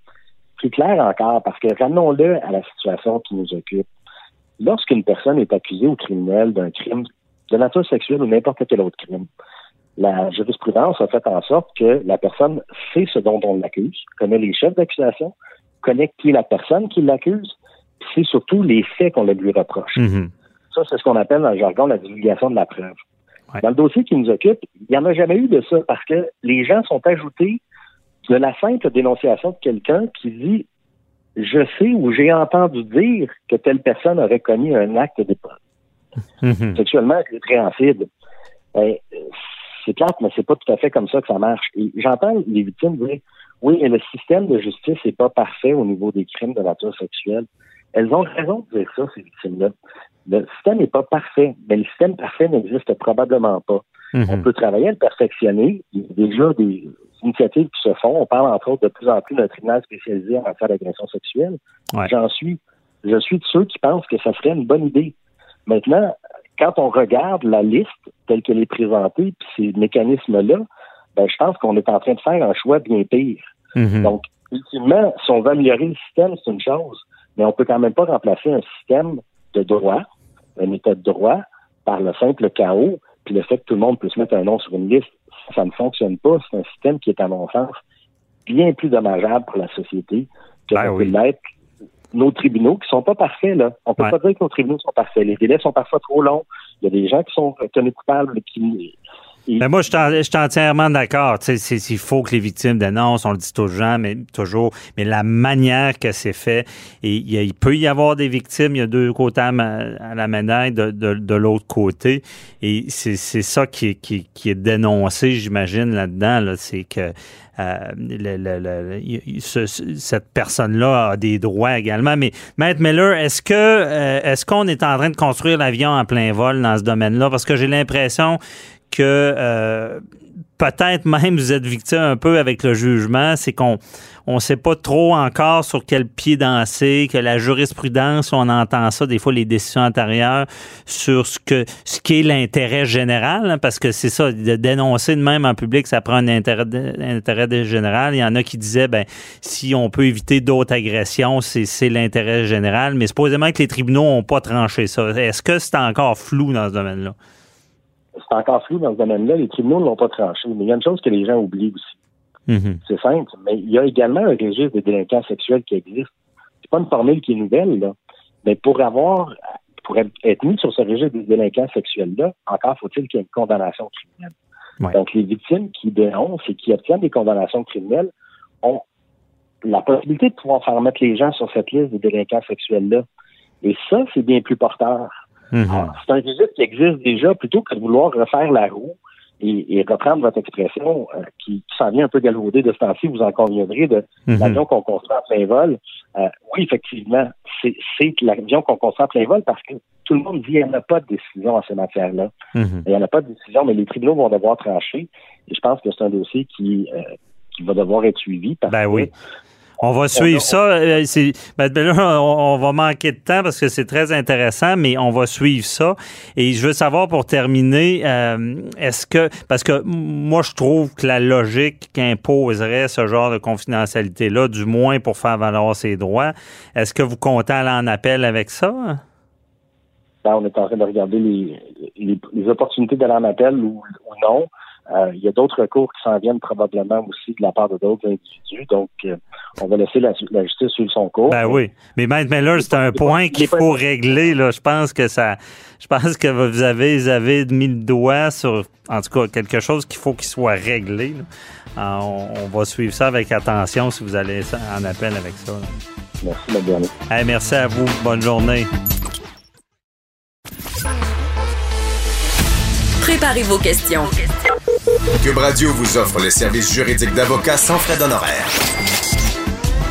plus clair encore, parce que ramenons-le à la situation qui nous occupe. Lorsqu'une personne est accusée ou criminelle d'un crime de nature sexuelle ou n'importe quel autre crime, la jurisprudence a fait en sorte que la personne sait ce dont on l'accuse, connaît les chefs d'accusation, connaît qui est la personne qui l'accuse, puis c'est surtout les faits qu'on lui reproche. Mm-hmm. Ça, c'est ce qu'on appelle dans le jargon la divulgation de la preuve. Ouais. Dans le dossier qui nous occupe, il n'y en a jamais eu de ça, parce que les gens sont ajoutés de la simple dénonciation de quelqu'un qui dit je sais ou j'ai entendu dire que telle personne aurait commis un acte de mm-hmm. sexuellement répréhensible. Ben, c'est plate, mais c'est pas tout à fait comme ça que ça marche. Et j'entends les victimes dire, oui, et le système de justice n'est pas parfait au niveau des crimes de nature sexuelle. Elles ont raison de dire ça, ces victimes-là. Le système n'est pas parfait, mais le système parfait n'existe probablement pas. Mm-hmm. On peut travailler à le perfectionner. Il y a déjà des initiatives qui se font. On parle, entre autres, de plus en plus d'un tribunal spécialisé en matière d'agression sexuelle. Ouais. J'en suis. Je suis de ceux qui pensent que ça serait une bonne idée. Maintenant, quand on regarde la liste telle qu'elle est présentée, puis ces mécanismes-là, ben, je pense qu'on est en train de faire un choix bien pire. Mm-hmm. Donc, ultimement, si on veut améliorer le système, c'est une chose, mais on peut quand même pas remplacer un système de droit, un état de droit, par le simple chaos, puis le fait que tout le monde puisse mettre un nom sur une liste, ça ne fonctionne pas. C'est un système qui est, à mon sens, bien plus dommageable pour la société que ben oui. peut l'être nos tribunaux, qui sont pas parfaits, là. On peut ouais. pas dire que nos tribunaux sont parfaits. Les délais sont parfois trop longs. Il y a des gens qui sont tenus coupables, qui... Et... Mais moi, je suis en, entièrement d'accord. Tu sais, il faut que les victimes dénoncent, on le dit toujours, mais toujours. Mais la manière que c'est fait, et il peut y avoir des victimes. Il y a deux côtés à, à la médaille, de, de, de l'autre côté. Et c'est, c'est ça qui est, qui, qui est dénoncé, j'imagine, là-dedans. Là, c'est que euh, le, le, le, ce, cette personne-là a des droits également. Mais Maître Miller, est-ce que euh, est-ce qu'on est en train de construire l'avion en plein vol dans ce domaine-là? Parce que j'ai l'impression que euh, peut-être même vous êtes victime un peu avec le jugement, c'est qu'on on sait pas trop encore sur quel pied danser, que la jurisprudence, on entend ça des fois, les décisions antérieures, sur ce que ce qui est l'intérêt général, hein, parce que c'est ça, de dénoncer de même en public, ça prend un intérêt, un intérêt général. Il y en a qui disaient, ben si on peut éviter d'autres agressions, c'est, c'est l'intérêt général, mais supposément que les tribunaux n'ont pas tranché ça. Est-ce que c'est encore flou dans ce domaine-là? C'est encore flou dans ce domaine-là. Les tribunaux ne l'ont pas tranché. Mais il y a une chose que les gens oublient aussi. Mm-hmm. C'est simple, mais il y a également un registre des délinquants sexuels qui existe. C'est pas une formule qui est nouvelle, là. Mais pour avoir, pour être mis sur ce registre des délinquants sexuels-là, encore faut-il qu'il y ait une condamnation criminelle. Ouais. Donc, les victimes qui dénoncent et qui obtiennent des condamnations criminelles ont la possibilité de pouvoir faire mettre les gens sur cette liste des délinquants sexuels-là. Et ça, c'est bien plus porteur. Mm-hmm. Alors, c'est un registre qui existe déjà, plutôt que de vouloir refaire la roue et, et reprendre votre expression euh, qui, qui s'en vient un peu galvaudée de ce temps-ci, vous en conviendrez, de mm-hmm. l'avion qu'on construit en plein vol. Euh, oui, effectivement, c'est, c'est l'avion qu'on construit en plein vol parce que tout le monde dit qu'il n'y en a pas de décision en ces matières-là. Mm-hmm. Il n'y en a pas de décision, mais les tribunaux vont devoir trancher. Et je pense que c'est un dossier qui, euh, qui va devoir être suivi parce ben que oui. On va suivre ça. C'est, ben là, on, on va manquer de temps parce que c'est très intéressant, mais on va suivre ça. Et je veux savoir, pour terminer, euh, est-ce que... Parce que moi, je trouve que la logique qu'imposerait ce genre de confidentialité-là, du moins pour faire valoir ses droits, est-ce que vous comptez aller en appel avec ça? Ben, on est en train de regarder les, les, les opportunités d'aller en appel ou, ou non. Il euh, y a d'autres recours qui s'en viennent probablement aussi de la part de d'autres individus. Donc, euh, on va laisser la, la justice suivre son cours. Ben oui. Mais Maître Miller, c'est un point qu'il faut régler, là. Je pense que ça, je pense que vous avez, vous avez mis le doigt sur, en tout cas, quelque chose qu'il faut qu'il soit réglé, là. Euh, on, on va suivre ça avec attention si vous allez en appel avec ça, là. Merci, Maître Bernier. Hey, merci à vous. Bonne journée. Préparez vos questions. Q U B Radio vous offre les services juridiques d'avocats sans frais d'honoraires.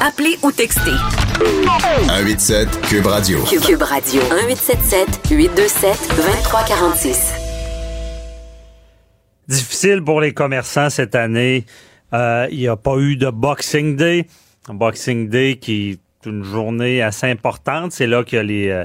Appelez ou textez. un huit sept Q U B Radio. Q U B Radio. un huit sept sept huit deux sept deux trois quatre six. Difficile pour les commerçants cette année. Euh, il n'y a pas eu de Boxing Day. Un Boxing Day qui est une journée assez importante. C'est là qu'il y a les euh,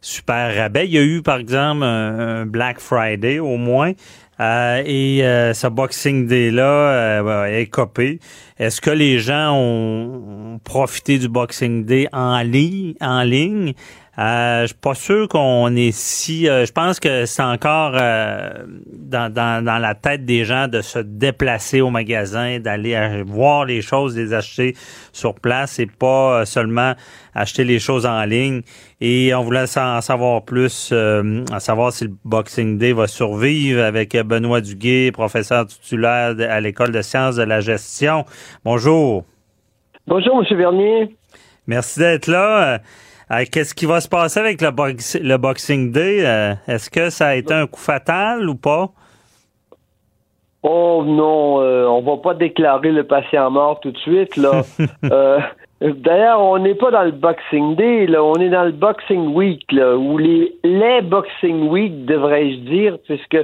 super rabais. Il y a eu, par exemple, un, un Black Friday au moins. Euh, et euh, ce Boxing Day-là euh, est copé. Est-ce que les gens ont, ont profité du Boxing Day en, li- en ligne? Euh, je suis pas sûr qu'on est si... Euh, je pense que c'est encore euh, dans, dans, dans la tête des gens de se déplacer au magasin, d'aller à, voir les choses, les acheter sur place et pas seulement acheter les choses en ligne. Et on voulait en savoir plus, euh, à savoir si le Boxing Day va survivre, avec Benoît Duguay, professeur titulaire à l'École de sciences de la gestion. Bonjour. Bonjour, M. Bernier. Merci d'être là. Euh, qu'est-ce qui va se passer avec le, box- le Boxing Day? Euh, est-ce que ça a été un coup fatal ou pas? Oh non, euh, on va pas déclarer le patient mort tout de suite, là. euh, d'ailleurs, on n'est pas dans le Boxing Day, là, on est dans le Boxing Week, là, ou les, les Boxing Week, devrais-je dire, puisque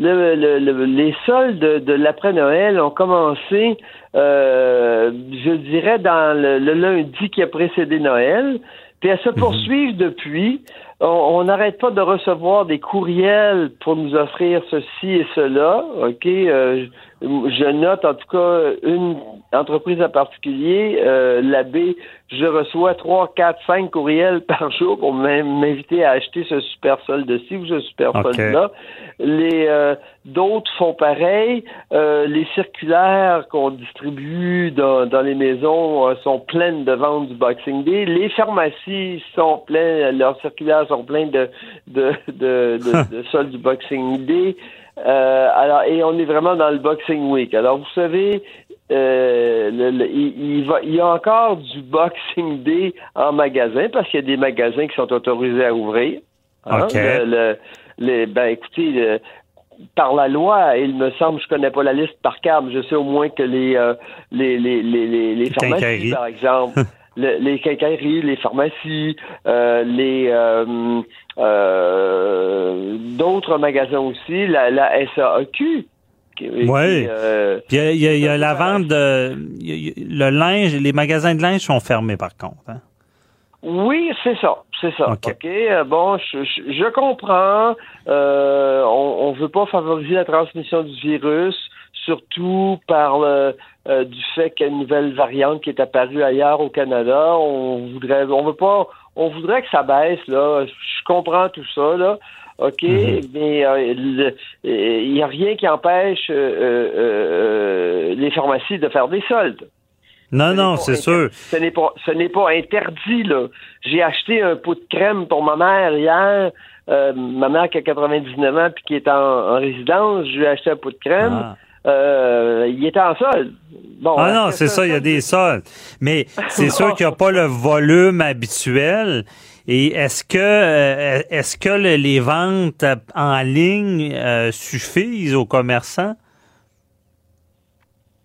le, le, le, les soldes de, de l'après-Noël ont commencé, euh, je dirais, dans le, le lundi qui a précédé Noël, puis elles se poursuivent depuis. On n'arrête pas de recevoir des courriels pour nous offrir ceci et cela, OK? Euh, je note en tout cas une entreprise en particulier, euh, l'abbé, je reçois trois, quatre, cinq courriels par jour pour m'inviter à acheter ce super solde-ci ou ce super solde-là. Okay. Les, euh, d'autres font pareil. Euh, les circulaires qu'on distribue dans, dans les maisons euh, sont pleines de ventes du Boxing Day. Les pharmacies sont pleines, leurs circulaires sont pleines de, de, de, de, de soldes du Boxing Day. Euh, alors, et on est vraiment dans le Boxing Week. Alors, vous savez, euh, le, le, il, il, va, il y a encore du Boxing Day en magasin parce qu'il y a des magasins qui sont autorisés à ouvrir. Hein? OK. Le, le, les, ben, écoutez, le, par la loi, il me semble, je connais pas la liste par cœur, mais je sais au moins que les, euh, les, les, les, les, les pharmacies, par exemple... Le, les quincailleries, les pharmacies, euh, les euh, euh, d'autres magasins aussi, la, la S A A Q. Oui. Euh, Puis il y a, y a la vente de y a, le linge, les magasins de linge sont fermés par contre. Hein? Oui, c'est ça, c'est ça. OK. Okay. Bon, je, je, je comprends. Euh, on ne veut pas favoriser la transmission du virus, surtout par le euh, du fait qu'il y a une nouvelle variante qui est apparue ailleurs au Canada. On voudrait, on veut pas, on voudrait que ça baisse là. Je comprends tout ça là, ok. Mm-hmm. Mais euh, il n'y a rien qui empêche euh, euh, les pharmacies de faire des soldes. Non, ce non, c'est inter- sûr. Ce n'est pas, ce n'est pas interdit là. J'ai acheté un pot de crème pour ma mère hier. Euh, ma mère qui a quatre-vingt-dix-neuf ans puis qui est en, en résidence, je lui ai acheté un pot de crème. Ah. Euh, il était en solde. Bon, ah non, c'est ça, ça, il y a des soldes. Mais c'est sûr qu'il n'y a pas le volume habituel. Et est-ce que est-ce que les ventes en ligne euh, suffisent aux commerçants?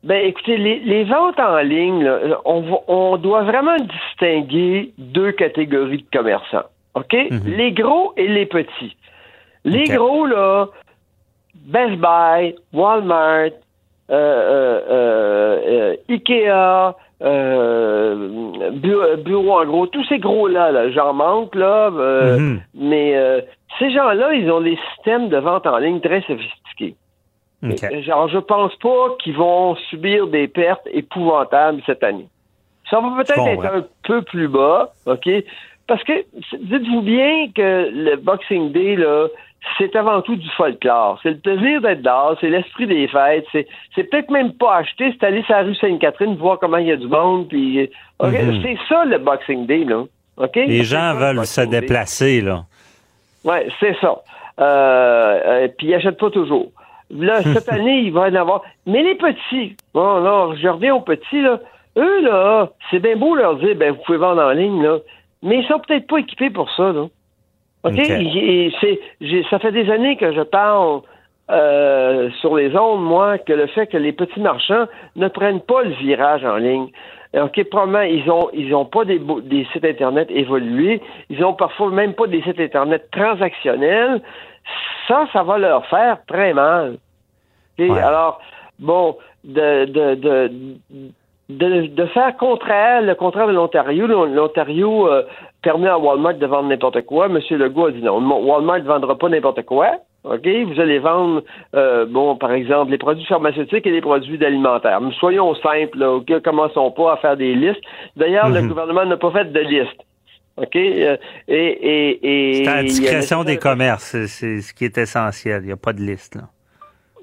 Ben, écoutez, les, les ventes en ligne, là, on, on doit vraiment distinguer deux catégories de commerçants. OK? Mm-hmm. Les gros et les petits. Les okay. gros, là, Best Buy, Walmart, euh, euh, euh, euh, Ikea, euh, bureau, bureau en gros, tous ces gros-là, là, j'en manque, là, euh, mm-hmm. mais euh, ces gens-là, ils ont des systèmes de vente en ligne très sophistiqués. Okay. Genre, je pense pas qu'ils vont subir des pertes épouvantables cette année. Ça va peut-être bon, être ouais. un peu plus bas, OK? Parce que, dites-vous bien que le Boxing Day, là, c'est avant tout du folklore. C'est le plaisir d'être dehors, c'est l'esprit des fêtes, c'est, c'est peut-être même pas acheter, c'est aller sur la rue Sainte-Catherine, voir comment il y a du monde, puis okay, mm-hmm. c'est ça le Boxing Day, là. Okay? Les c'est gens ça, veulent se Day. Déplacer, là. Ouais, c'est ça. Euh, euh, puis ils n'achètent pas toujours. Là, cette année, il va y en avoir... Mais les petits, bon, là, je reviens aux petits, là, eux, là, c'est bien beau leur dire, ben, vous pouvez vendre en ligne, là, mais ils sont peut-être pas équipés pour ça, là. OK? Okay. Et c'est, j'ai, ça fait des années que je parle euh, sur les ondes, moi, que le fait que les petits marchands ne prennent pas le virage en ligne. OK, probablement, ils ont ils ont pas des, des sites Internet évolués. Ils ont parfois même pas des sites Internet transactionnels. Ça, ça va leur faire très mal. Okay? Ouais. Alors, bon, de... de, de, de De, de faire contraire, le contraire de l'Ontario. L'Ontario euh, permet à Walmart de vendre n'importe quoi. Monsieur Legault a dit non, Walmart ne vendra pas n'importe quoi. OK, vous allez vendre, euh, bon, par exemple, les produits pharmaceutiques et les produits alimentaires. Mais soyons simples, là, OK, commençons pas à faire des listes. D'ailleurs, mm-hmm. le gouvernement n'a pas fait de liste. OK, euh, et, et, et... C'est à la discrétion des commerces, c'est, c'est ce qui est essentiel. Il n'y a pas de liste, là.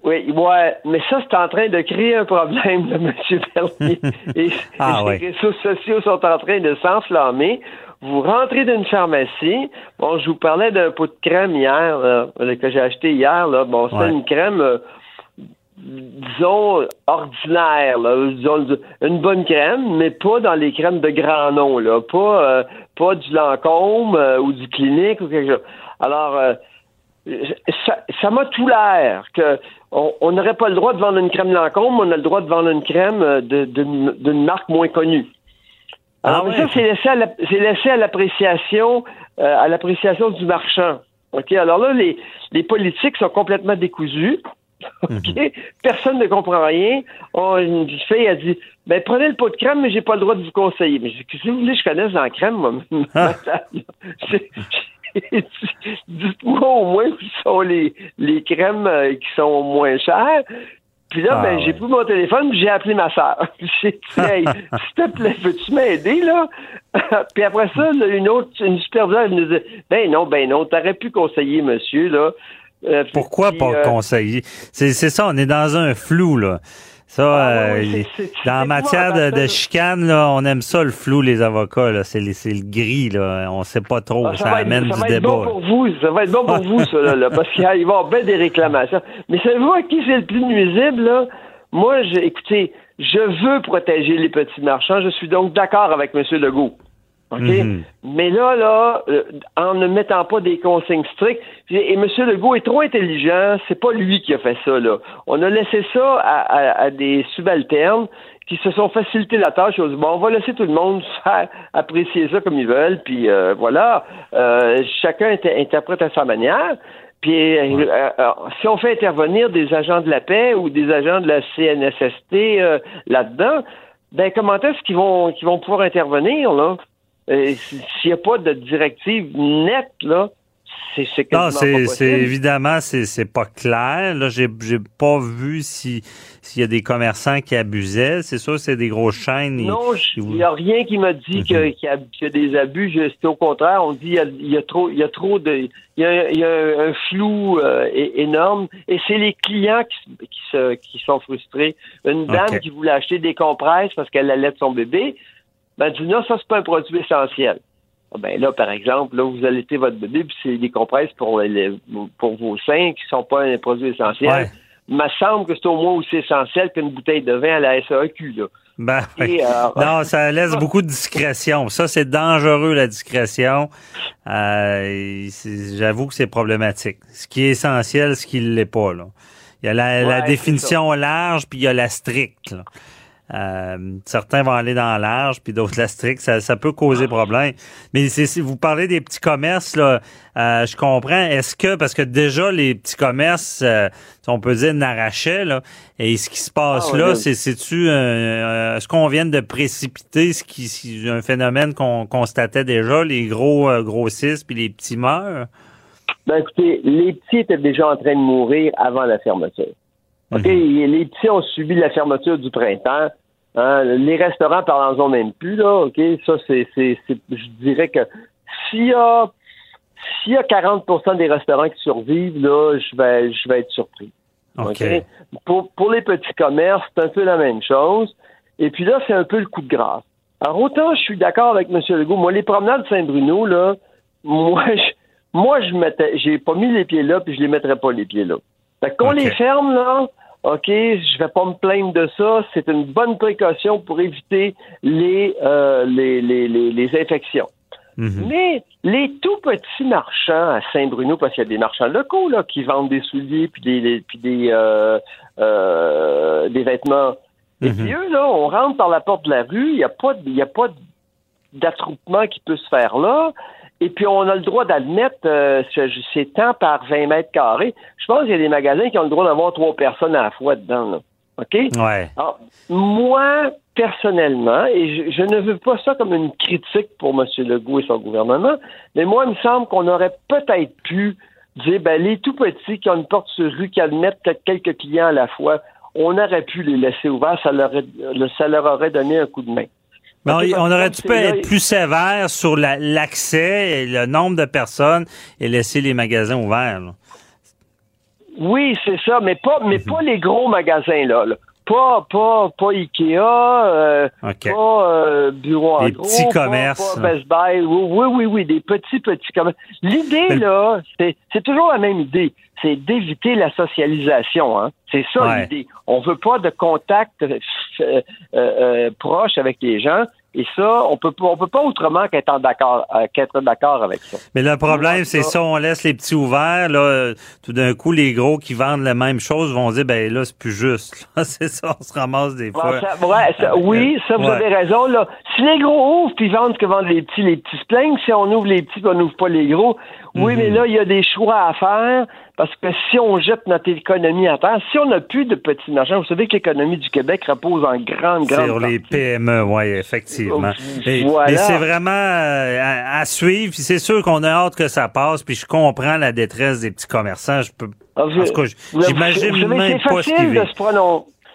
Oui, ouais, mais ça, c'est en train de créer un problème, là, M. Bernier. Et, ah, et ouais. les réseaux sociaux sont en train de s'enflammer. Vous rentrez d'une pharmacie. Bon, je vous parlais d'un pot de crème hier, là, que j'ai acheté hier. Là. Bon, c'était ouais. une crème, euh, disons, ordinaire, là, une bonne crème, mais pas dans les crèmes de grand nom, là, pas, euh, pas du Lancôme euh, ou du Clinique ou quelque chose. Alors, euh, ça, ça m'a tout l'air que on n'aurait pas le droit de vendre une crème Lancôme, on a le droit de vendre une crème de, de, d'une marque moins connue. Alors, ah ouais. Ça, c'est laissé à, la, c'est laissé à l'appréciation, euh, à l'appréciation du marchand. Ok, alors là, les, les politiques sont complètement décousus. Okay. Personne ne comprend rien. On, une fille a dit ben, prenez le pot de crème, mais j'ai pas le droit de vous conseiller. Mais je, si vous voulez, je connaisse dans la crème, moi. Ah. c'est, c'est, dites-moi au moins où sont les, les crèmes euh, qui sont moins chères. Puis là, ah, ben, ouais. j'ai pris mon téléphone, puis j'ai appelé ma sœur. Puis j'ai dit hey, s'il te plaît, peux-tu m'aider, là? Puis après ça, là, une autre, une superviseure, elle nous dit ben non, ben non, t'aurais pu conseiller, monsieur, là. Euh, Pourquoi puis, pas euh, conseiller? C'est, c'est ça, on est dans un flou, là. Ça, ah, ouais, euh, c'est, c'est, c'est, dans c'est matière de, de chicane, là, on aime ça, le flou, les avocats, là. C'est, les, c'est le gris, là. On sait pas trop. Ah, ça ça va amène être, ça du va débat. Être bon pour vous, ça va être bon pour vous, ça, là, là, parce qu'il va y avoir bien des réclamations. Mais savez-vous à qui c'est le plus nuisible, là? Moi, je, écoutez, je veux protéger les petits marchands. Je suis donc d'accord avec M. Legault. OK? Mm-hmm. Mais là, là, euh, en ne mettant pas des consignes strictes, et, et M. Legault est trop intelligent, c'est pas lui qui a fait ça, là. On a laissé ça à, à, à des subalternes qui se sont facilité la tâche. Ils ont dit, bon, on va laisser tout le monde faire, apprécier ça comme ils veulent, puis euh, voilà, euh, chacun inter- interprète à sa manière. Puis, ouais. euh, alors, si on fait intervenir des agents de la paix ou des agents de la C N S S T euh, là-dedans, ben, comment est-ce qu'ils vont, qu'ils vont pouvoir intervenir, là? Euh, s'il n'y a pas de directive nette, là, c'est, c'est non, c'est, c'est évidemment, c'est, c'est pas clair. Là, j'ai, j'ai pas vu si, s'il y a des commerçants qui abusaient. C'est sûr, c'est des grosses chaînes. Non, il n'y a rien qui m'a dit que, qu'il, y a, qu'il y a des abus. C'est au contraire. On dit, il y a, il y a trop, il y a trop de, il y a, il y a un flou euh, énorme. Et c'est les clients qui, qui se, qui sont frustrés. Une dame okay. qui voulait acheter des compresses parce qu'elle allait de son bébé. Ben, dis, non, ça, c'est pas un produit essentiel. Ben, là, par exemple, là, vous allaitez votre bébé, puis c'est des compresses pour, les, pour vos seins qui sont pas un produit essentiel. Ouais. Il me semble que c'est au moins aussi essentiel qu'une bouteille de vin à la S A Q, là. Ben, et, euh, non, ça laisse beaucoup de discrétion. Ça, c'est dangereux, la discrétion. Euh, j'avoue que c'est problématique. Ce qui est essentiel, ce qui ne l'est pas, là. Il y a la, ouais, la définition large, puis il y a la stricte, là. Euh, certains vont aller dans large puis d'autres la stricte, ça, ça peut causer problème. Mais c'est, si vous parlez des petits commerces là, euh, je comprends. Est-ce que parce que déjà les petits commerces, euh, on peut dire n'arrachaient là, et ce qui se passe ah, là, oui. c'est c'est-tu euh, est-ce qu'on vient de précipiter ce qui c'est un phénomène qu'on constatait déjà, les gros euh, grossissent puis les petits meurent? Ben écoutez, les petits étaient déjà en train de mourir avant la fermeture. OK, mm-hmm. Les petits ont subi la fermeture du printemps. Hein, les restaurants, parlons-en même plus, là. OK, ça, c'est, c'est, c'est je dirais que s'il y a, s'il y a quarante pour cent des restaurants qui survivent, là, je vais, je vais être surpris. OK. Okay? Pour, pour les petits commerces, c'est un peu la même chose. Et puis là, c'est un peu le coup de grâce. Alors, autant je suis d'accord avec M. Legault. Moi, les promenades Saint-Bruno, là, moi, je, moi, je mettais, j'ai pas mis les pieds là, puis je les mettrais pas les pieds là. Fait qu'on okay. les ferme, là, OK, je vais pas me plaindre de ça. C'est une bonne précaution pour éviter les, euh, les, les, les, les infections. Mm-hmm. Mais les tout petits marchands à Saint-Bruno, parce qu'il y a des marchands locaux, là, qui vendent des souliers puis des, des, puis des, euh, euh, des vêtements. Mm-hmm. Et puis eux, là, on rentre par la porte de la rue, il n'y a pas, y a pas d'attroupement qui peut se faire là. Et puis, on a le droit d'admettre euh, ces temps par vingt mètres carrés. Je pense qu'il y a des magasins qui ont le droit d'avoir trois personnes à la fois dedans. Là. OK? Ouais. Alors, moi, personnellement, et je, je ne veux pas ça comme une critique pour M. Legault et son gouvernement, mais moi, il me semble qu'on aurait peut-être pu dire, ben, les tout-petits qui ont une porte sur rue qui admettent peut-être quelques clients à la fois, on aurait pu les laisser ouverts, ça leur, ça leur aurait donné un coup de main. Mais on, on aurait dû pas être plus sévère sur la, l'accès et le nombre de personnes et laisser les magasins ouverts. Là. Oui, c'est ça, mais pas mais mm-hmm. pas les gros magasins là, là. Pas, pas, pas Ikea, euh, okay. pas euh, bureau à gros, petits commerces, pas, pas Best Buy, oui, oui, oui, des petits, petits commerces. L'idée, ben, là, c'est, c'est toujours la même idée, c'est d'éviter la socialisation, hein. C'est ça ouais. l'idée. On veut pas de contact euh, euh, euh, proche avec les gens, et ça, on peut, on peut pas autrement qu'être d'accord, euh, qu'être d'accord avec ça. Mais le problème, c'est ça, on laisse les petits ouverts, là, tout d'un coup, les gros qui vendent la même chose vont dire, ben là, c'est plus juste, là, c'est ça, on se ramasse des fois. Bon, ça, ouais, ça, oui, ça, vous ouais. avez raison, là. Si les gros ouvrent, puis vendent ce que vendent les petits, les petits se plaignent. Si on ouvre les petits, puis on n'ouvre pas les gros. Oui, mm-hmm. mais là, il y a des choix à faire, parce que si on jette notre économie à terre, si on n'a plus de petits marchands, vous savez que l'économie du Québec repose en grande, grande sur partie. Les P M E, oui, effectivement. Et, voilà. et c'est vraiment à, à suivre, puis c'est sûr qu'on a hâte que ça passe, puis je comprends la détresse des petits commerçants. Je peux, en tout cas, j'imagine vous savez, même c'est pas ce qu'ils vivent.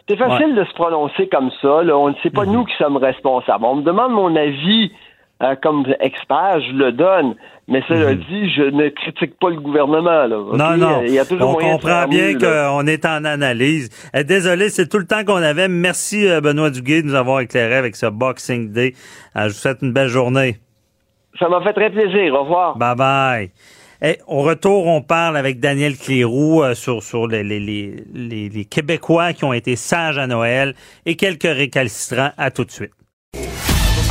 C'est facile ouais. de se prononcer comme ça, là. On ne sait pas mm-hmm. nous qui sommes responsables. On me demande mon avis euh, comme expert, je le donne. Mais cela dit, je ne critique pas le gouvernement. Là. Okay? Non, non. Il y a toujours on moyen comprend de bien qu'on est en analyse. Désolé, c'est tout le temps qu'on avait. Merci, Benoît Duguay, de nous avoir éclairé avec ce Boxing Day. Je vous souhaite une belle journée. Ça m'a fait très plaisir. Au revoir. Bye-bye. Hey, au retour, on parle avec Daniel Cléroux euh, sur sur les, les, les, les Québécois qui ont été sages à Noël et quelques récalcitrants. À tout de suite.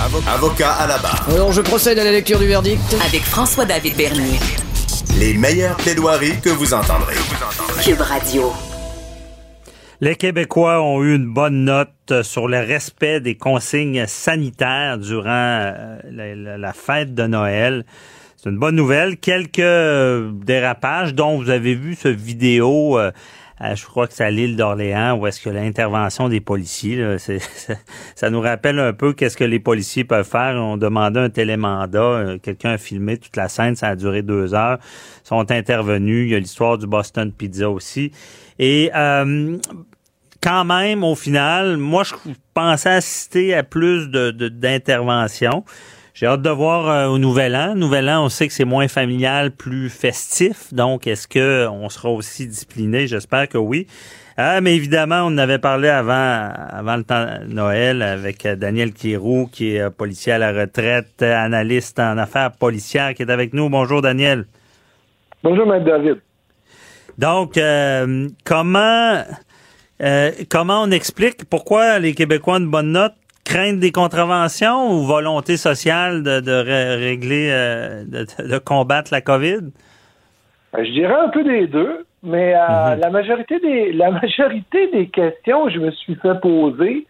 Avocat à la barre. Alors, je procède à la lecture du verdict. Avec François-David Bernier. Les meilleures plaidoiries que vous entendrez. Q U B Radio. Les Québécois ont eu une bonne note sur le respect des consignes sanitaires durant euh, la, la, la fête de Noël. C'est une bonne nouvelle. Quelques euh, dérapages dont vous avez vu ce vidéo, euh, à, je crois que c'est à l'île d'Orléans, où est-ce que l'intervention des policiers, là, c'est, ça, ça nous rappelle un peu qu'est-ce que les policiers peuvent faire. On demandait un télémandat, euh, quelqu'un a filmé toute la scène, ça a duré deux heures. Ils sont intervenus, il y a l'histoire du Boston Pizza aussi. Et euh, quand même, au final, moi je pensais assister à plus de, de d'interventions. J'ai hâte de voir euh, au Nouvel An. Nouvel An, on sait que c'est moins familial, plus festif. Donc, est-ce que on sera aussi discipliné? J'espère que oui. Ah, mais évidemment, on en avait parlé avant avant le temps de Noël avec Daniel Cléroux, qui est euh, policier à la retraite, analyste en affaires policières, qui est avec nous. Bonjour, Daniel. Bonjour, Maître David. Donc, euh, comment euh, comment on explique pourquoi les Québécois ont une bonne note? Crainte des contraventions ou volonté sociale de, de ré- régler, euh, de, de combattre la COVID? Je dirais un peu des deux, mais euh, mm-hmm. la majorité des la majorité des questions que je me suis fait poser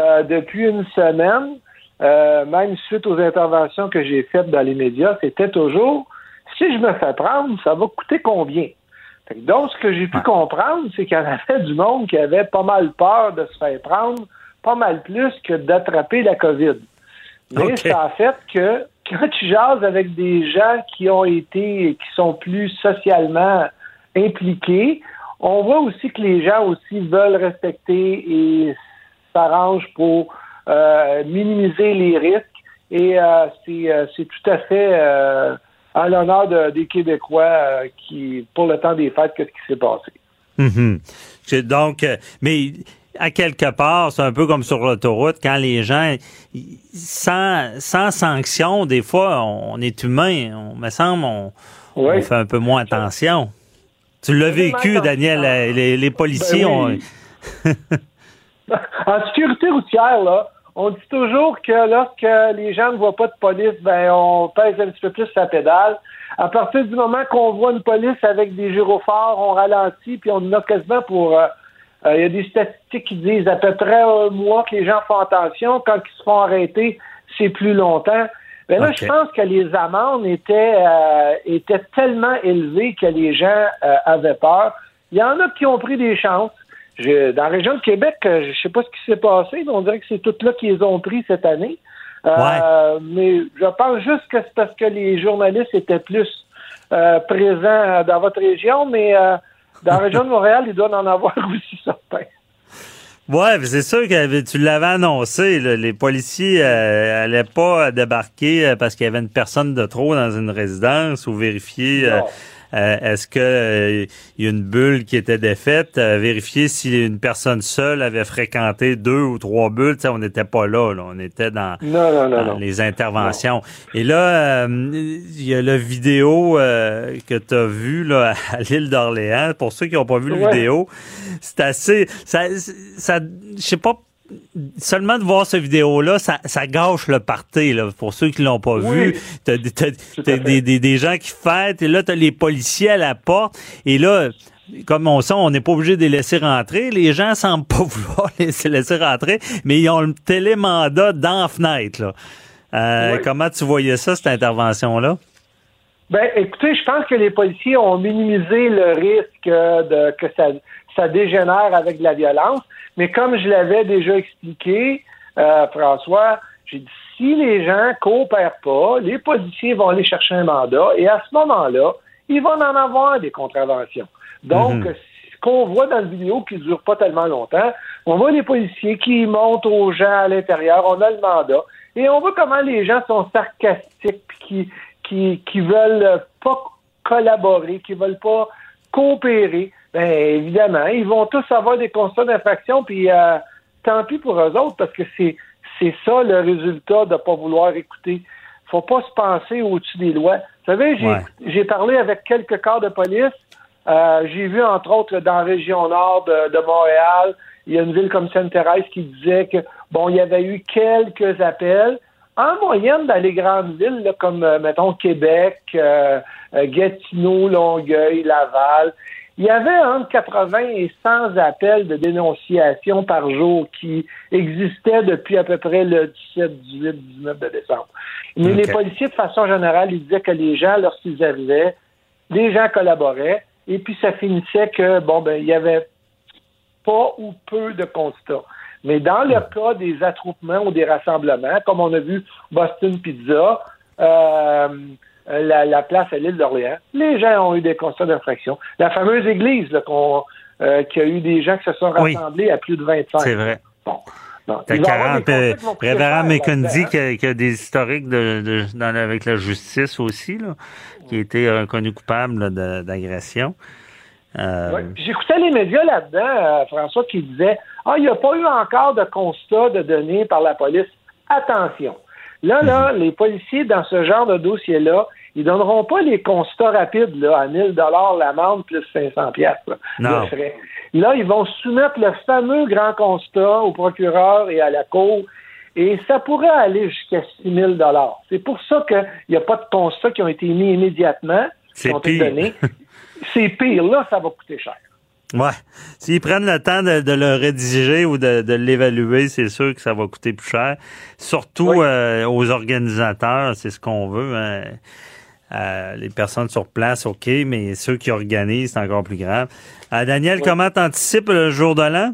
euh, depuis une semaine, euh, même suite aux interventions que j'ai faites dans les médias, c'était toujours « Si je me fais prendre, ça va coûter combien? » Donc, ce que j'ai pu ah. comprendre, c'est qu'il y en avait du monde qui avait pas mal peur de se faire prendre pas mal plus que d'attraper la COVID. Mais okay. ça a fait que quand tu jases avec des gens qui ont été, qui sont plus socialement impliqués, on voit aussi que les gens aussi veulent respecter et s'arrangent pour euh, minimiser les risques. Et euh, c'est, euh, c'est tout à fait euh, à l'honneur de, des Québécois euh, qui, pour le temps des fêtes, qu'est-ce qui s'est passé. Mm-hmm. C'est donc, mais... à quelque part, c'est un peu comme sur l'autoroute, quand les gens, sans, sans sanction, des fois, on est humain, on me semble, on, oui. on fait un peu moins attention. Tu l'as vécu, Daniel, les, les policiers ben oui. ont... En sécurité routière, là, on dit toujours que lorsque les gens ne voient pas de police, ben on pèse un petit peu plus la pédale. À partir du moment qu'on voit une police avec des gyrophares, on ralentit, puis on en a quasiment pour... Euh, Il euh, y a des statistiques qui disent à peu près un mois que les gens font attention. Quand ils se font arrêter, c'est plus longtemps. Mais là, okay. je pense que les amendes étaient, euh, étaient tellement élevées que les gens euh, avaient peur. Il y en a qui ont pris des chances. Je, dans la région de Québec, je ne sais pas ce qui s'est passé, mais on dirait que c'est toutes là qu'ils ont pris cette année. Euh, ouais. Mais je pense juste que c'est parce que les journalistes étaient plus euh, présents dans votre région, mais... Euh, dans la région de Montréal, ils doivent en avoir aussi certains. Ouais, mais c'est sûr que tu l'avais annoncé. Là, les policiers n'allaient euh, pas débarquer parce qu'il y avait une personne de trop dans une résidence ou vérifier euh, Euh, est-ce que euh, y a une bulle qui était défaite? Euh, vérifier si une personne seule avait fréquenté deux ou trois bulles. T'sais, on n'était pas là, là. On était dans, non, non, non, dans non. les interventions. Non. Et là, euh, y a la vidéo euh, que tu as vue là, à l'île d'Orléans. Pour ceux qui n'ont pas vu ouais. la vidéo, c'est assez... ça, ça je sais pas, seulement de voir cette vidéo-là, ça, ça gâche le party, là. Pour ceux qui l'ont pas oui, vu, t'as, t'as, t'as des, des, des gens qui fêtent, et là, t'as les policiers à la porte, et là, comme on sait, on n'est pas obligé de les laisser rentrer. Les gens semblent pas vouloir les laisser rentrer, mais ils ont le télémandat dans la fenêtre, là. Euh, oui. Comment tu voyais ça, cette intervention-là? Ben, écoutez, je pense que les policiers ont minimisé le risque de, que ça, ça dégénère avec de la violence. Mais comme je l'avais déjà expliqué, euh, François, j'ai dit, si les gens coopèrent pas, les policiers vont aller chercher un mandat et à ce moment-là, ils vont en avoir des contraventions. Donc, mm-hmm. ce qu'on voit dans la vidéo qui dure pas tellement longtemps, on voit les policiers qui montent aux gens à l'intérieur, on a le mandat et on voit comment les gens sont sarcastiques qui, qui, qui veulent pas collaborer, qui veulent pas coopérer. Bien, évidemment, ils vont tous avoir des constats d'infraction, puis euh, tant pis pour eux autres, parce que c'est, c'est ça le résultat de ne pas vouloir écouter. Faut pas se penser au-dessus des lois. Vous savez, j'ai, ouais. j'ai parlé avec quelques corps de police. Euh, j'ai vu, entre autres, dans la région nord de, de Montréal, il y a une ville comme Sainte-Thérèse qui disait que, bon, il y avait eu quelques appels. En moyenne, dans les grandes villes, là, comme, euh, mettons, Québec, euh, Gatineau, Longueuil, Laval... Il y avait entre quatre-vingts et cent appels de dénonciation par jour qui existaient depuis à peu près le dix-sept, dix-huit, dix-neuf de décembre. Mais okay. les policiers, de façon générale, ils disaient que les gens, lorsqu'ils arrivaient, les gens collaboraient, et puis ça finissait que, bon, ben, il y avait pas ou peu de constats. Mais dans le cas des attroupements ou des rassemblements, comme on a vu Boston Pizza, euh, La, la place à l'île d'Orléans, les gens ont eu des constats d'infraction. La fameuse église là, qu'on, euh, qui a eu des gens qui se sont rassemblés oui, à plus de vingt-cinq. C'est vrai. Bon. Bon. T'as quarante, euh, Révérend McKenzie hein? qui, a, qui a des historiques de, de, dans, avec la justice aussi, là, qui a été reconnu coupable là, de, d'agression. Euh... Oui. J'écoutais les médias là-dedans, euh, François, qui disait « Ah, il n'y a pas eu encore de constat de données par la police. Attention! » Là, là, les policiers, dans ce genre de dossier-là, ils donneront pas les constats rapides, là, à mille dollars l'amende plus cinq cents piastres, là, de frais. Là, ils vont soumettre le fameux grand constat au procureur et à la cour, et ça pourrait aller jusqu'à six mille dollars. C'est pour ça qu'il n'y a pas de constats qui ont été mis immédiatement. C'est pire. C'est pire. Là, ça va coûter cher. Ouais. S'ils prennent le temps de, de le rédiger ou de, de l'évaluer, c'est sûr que ça va coûter plus cher. Surtout oui. euh, aux organisateurs, c'est ce qu'on veut. Hein. Euh, les personnes sur place, OK, mais ceux qui organisent, c'est encore plus grave. Euh, Daniel, oui. comment t'anticipes le jour de l'an?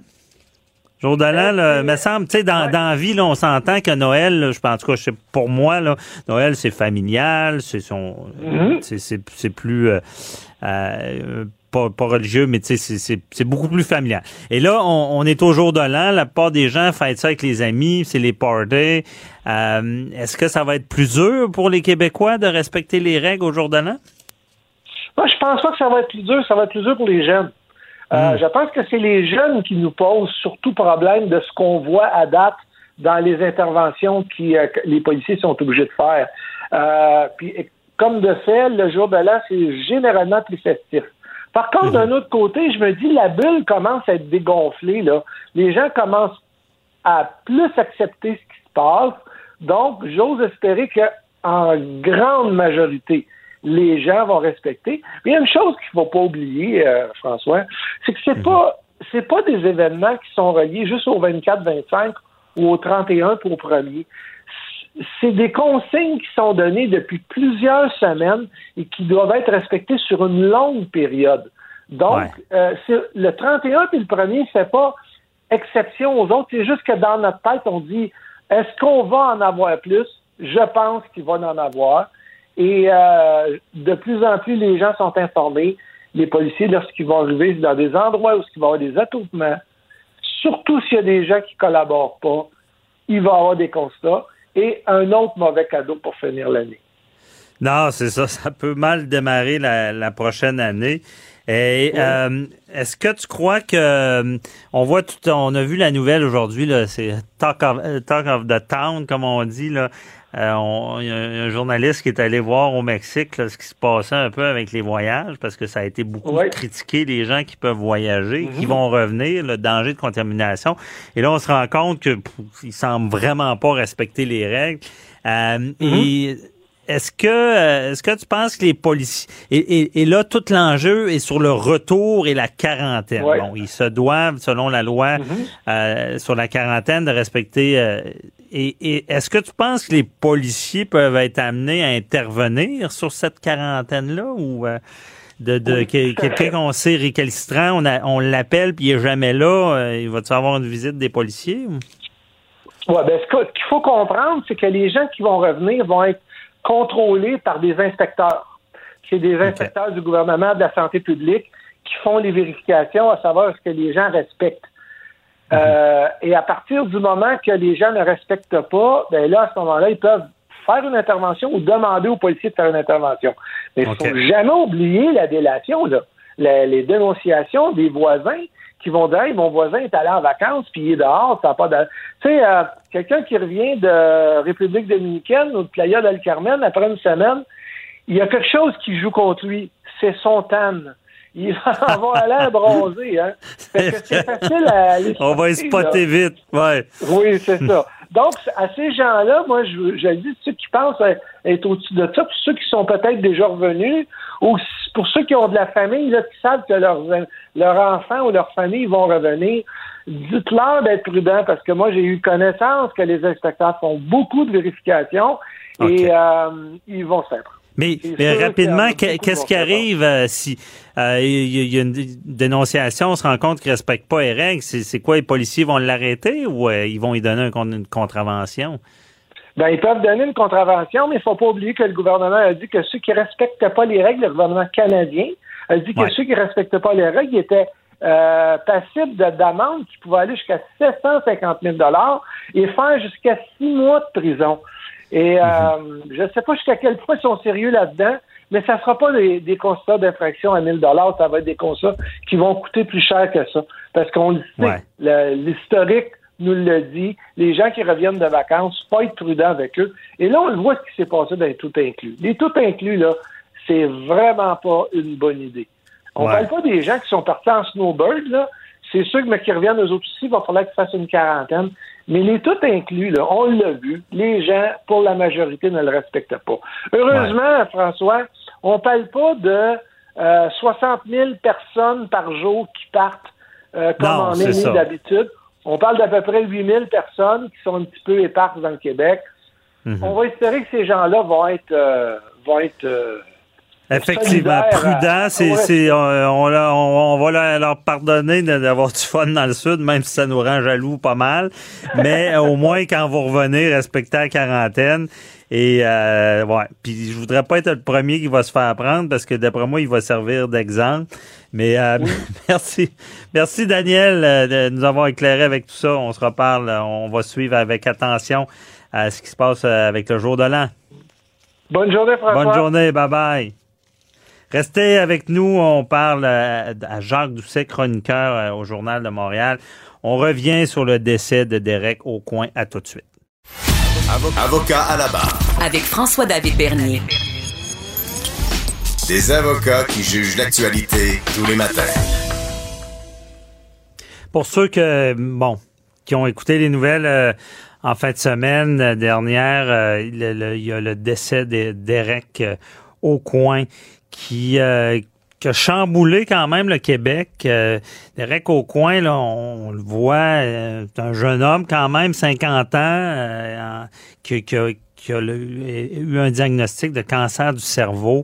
Jour de l'an, là, il me semble, tu sais, dans, dans la vie, là, on s'entend que Noël, là, je pense, en tout cas, je sais, pour moi, là, Noël, c'est familial, c'est son, mm-hmm. c'est, c'est, c'est plus, euh, euh, pas, pas religieux, mais tu sais, c'est, c'est, c'est beaucoup plus familial. Et là, on, on est au jour de l'an, la part des gens fêtent ça avec les amis, c'est les parties. Euh, est-ce que ça va être plus dur pour les Québécois de respecter les règles au jour de l'an? Moi, je pense pas que ça va être plus dur, ça va être plus dur pour les jeunes. Euh, je pense que c'est les jeunes qui nous posent surtout problème de ce qu'on voit à date dans les interventions qui euh, les policiers sont obligés de faire. Euh, puis, comme de fait, le jour de l'an, c'est généralement plus festif. Par contre, d'un autre côté, je me dis, la bulle commence à être dégonflée, là. Les gens commencent à plus accepter ce qui se passe. Donc, j'ose espérer que, en grande majorité, les gens vont respecter. Mais il y a une chose qu'il ne faut pas oublier, euh, François, c'est que c'est mm-hmm. pas c'est pas des événements qui sont reliés juste au vingt-quatre vingt-cinq ou au trente et un pour premier. C'est des consignes qui sont données depuis plusieurs semaines et qui doivent être respectées sur une longue période. Donc, ouais. euh, c'est, le trente et un puis le premier, c'est pas exception aux autres. C'est juste que dans notre tête, on dit, est-ce qu'on va en avoir plus? Je pense qu'il va en avoir. Et euh, de plus en plus, les gens sont informés. Les policiers, lorsqu'ils vont arriver dans des endroits où il va y avoir des attroupements, surtout s'il y a des gens qui ne collaborent pas, il va y avoir des constats et un autre mauvais cadeau pour finir l'année. Non, c'est ça. Ça peut mal démarrer la, la prochaine année. Et oui. euh, est-ce que tu crois que on voit tout, on a vu la nouvelle aujourd'hui là, c'est talk of, talk of the town comme on dit là. Euh, on, y a un journaliste qui est allé voir au Mexique là, ce qui se passait un peu avec les voyages parce que ça a été beaucoup ouais. critiqué, les gens qui peuvent voyager, mm-hmm. qui vont revenir, le danger de contamination. Et là, on se rend compte que pff, ils semblent vraiment pas respecter les règles. Euh, mm-hmm. et, Est-ce que est-ce que tu penses que les policiers... Et, et, et là, tout l'enjeu est sur le retour et la quarantaine. Ouais. Bon, ils se doivent, selon la loi, mm-hmm. euh, sur la quarantaine, de respecter... Euh, et, et est-ce que tu penses que les policiers peuvent être amenés à intervenir sur cette quarantaine-là ou euh, de, de oui. quelqu'un qu'on sait récalcitrant, on, a, on l'appelle puis il n'est jamais là, euh, il va-tu avoir une visite des policiers? Oui, bien, ce qu'il faut comprendre, c'est que les gens qui vont revenir vont être contrôlés par des inspecteurs. C'est des inspecteurs okay. du gouvernement de la santé publique qui font les vérifications à savoir ce que les gens respectent. Mm-hmm. Euh, et à partir du moment que les gens ne respectent pas, ben là, à ce moment-là, ils peuvent faire une intervention ou demander aux policiers de faire une intervention. Mais il okay. ne faut jamais oublier la délation, là. La, les dénonciations des voisins qui vont dire hey, « mon voisin est allé en vacances, puis il est dehors, ça n'a pas de... » Tu sais, euh, quelqu'un qui revient de République dominicaine ou de Playa del Carmen après une semaine, il y a quelque chose qui joue contre lui, c'est son tan. Il va aller bronzer, hein. Fait que c'est facile à aller spotter, on va y spotter là. Vite, ouais. Oui, c'est ça. Donc, à ces gens-là, moi, je, je dis, ceux qui pensent être au-dessus de ça, pour ceux qui sont peut-être déjà revenus, ou pour ceux qui ont de la famille, là, qui savent que leurs leur enfants ou leur famille vont revenir, dites-leur d'être prudents, parce que moi, j'ai eu connaissance que les inspecteurs font beaucoup de vérifications, okay. et euh, ils vont s'être. Mais, mais rapidement, qu'est-ce, qu'est-ce qui arrive euh, si euh, il y a une dénonciation, on se rend compte qu'il ne respecte pas les règles? C'est, c'est quoi, les policiers vont l'arrêter ou euh, ils vont lui donner un, une contravention? Bien, ils peuvent donner une contravention, mais il ne faut pas oublier que le gouvernement a dit que ceux qui ne respectaient pas les règles, le gouvernement canadien a dit que ouais. ceux qui ne respectaient pas les règles étaient euh, passibles d'amende qui pouvaient aller jusqu'à sept cent cinquante mille dollars et faire jusqu'à six mois de prison. Et euh, mm-hmm. je ne sais pas jusqu'à quel point ils sont sérieux là-dedans, mais ça ne sera pas des, des constats d'infraction à mille dollars, ça va être des constats qui vont coûter plus cher que ça. Parce qu'on le sait, ouais. le, l'historique nous le dit, les gens qui reviennent de vacances, il faut être prudent avec eux. Et là, on le voit ce qui s'est passé dans les tout inclus. Les tout inclus, là, c'est vraiment pas une bonne idée. On ne ouais. parle pas des gens qui sont partis en snowbird, là. C'est sûr que mais qui reviennent, eux autres aussi, il va falloir qu'ils fassent une quarantaine. Mais les tout inclus, là, on l'a vu, les gens, pour la majorité, ne le respectent pas. Heureusement, ouais. François, on ne parle pas de euh, soixante mille personnes par jour qui partent euh, comme non, on est mis d'habitude. On parle d'à peu près huit mille personnes qui sont un petit peu éparses dans le Québec. Mm-hmm. On va espérer que ces gens-là vont être... Euh, vont être euh, effectivement, prudent, c'est, c'est, on, on, on va leur pardonner d'avoir du fun dans le sud, même si ça nous rend jaloux pas mal, mais au moins quand vous revenez, respectez la quarantaine. Et euh, ouais, puis je voudrais pas être le premier qui va se faire prendre parce que d'après moi, il va servir d'exemple. Mais euh, oui. merci, merci Daniel de nous avoir éclairé avec tout ça. On se reparle, on va suivre avec attention à ce qui se passe avec le jour de l'an. Bonne journée, François. Bonne journée, bye bye. Restez avec nous, on parle à Jacques Doucet, chroniqueur au Journal de Montréal. On revient sur le décès de Derek Aucoin. À tout de suite. Avocat à la barre. Avec François-David Bernier. Des avocats qui jugent l'actualité tous les matins. Pour ceux que, bon, qui ont écouté les nouvelles... Euh, en fin de semaine dernière, euh, le, le, il y a le décès de Derek euh, Aucoin qui, euh, qui a chamboulé quand même le Québec. Euh, Derek Aucoin, là, on, on le voit, euh, c'est un jeune homme quand même, cinquante ans, euh, qui, qui a, qui a le, eu un diagnostic de cancer du cerveau.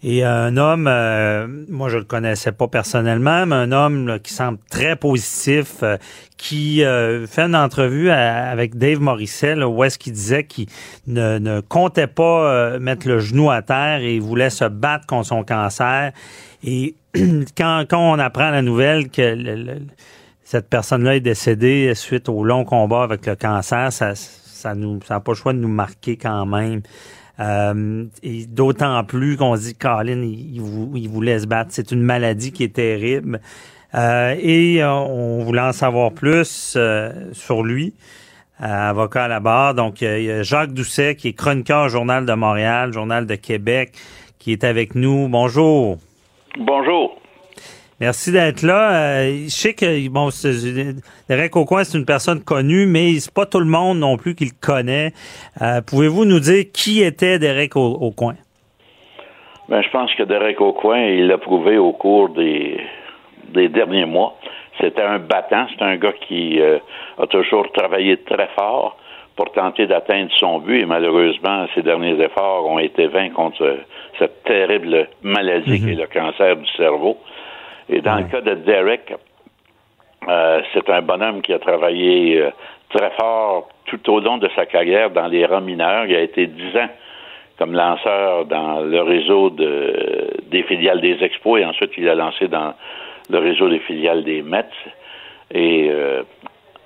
Et un homme, euh, moi je le connaissais pas personnellement, mais un homme là, qui semble très positif, euh, qui euh, fait une entrevue à, avec Dave Morrissey, là, où est-ce qu'il disait qu'il ne, ne comptait pas euh, mettre le genou à terre et voulait se battre contre son cancer. Et quand, quand on apprend la nouvelle que le, le, cette personne-là est décédée suite au long combat avec le cancer, ça, ça nous, ça n'a pas le choix de nous marquer quand même. Euh, et d'autant plus qu'on se dit que Colin, il vous, il vous laisse battre. C'est une maladie qui est terrible. Euh, et on voulait en savoir plus euh, sur lui. Euh, avocat à la barre. Donc, il y a Jacques Doucet, qui est chroniqueur au Journal de Montréal, Journal de Québec, qui est avec nous. Bonjour. Bonjour. Merci d'être là. Euh, je sais que, bon, Derek Aucoin, c'est une personne connue, mais c'est pas tout le monde non plus qui le connaît. Euh, pouvez-vous nous dire qui était Derek Aucoin? Ben, je pense que Derek Aucoin, il l'a prouvé au cours des, des derniers mois. C'était un battant, c'est un gars qui euh, a toujours travaillé très fort pour tenter d'atteindre son but, et malheureusement, ses derniers efforts ont été vains contre cette terrible maladie mm-hmm. qui est le cancer du cerveau. Et dans ouais. le cas de Derek, euh, c'est un bonhomme qui a travaillé euh, très fort tout au long de sa carrière dans les rangs mineurs. Il a été dix ans comme lanceur dans le réseau de, des filiales des Expos, et ensuite il a lancé dans le réseau des filiales des Mets. Et euh,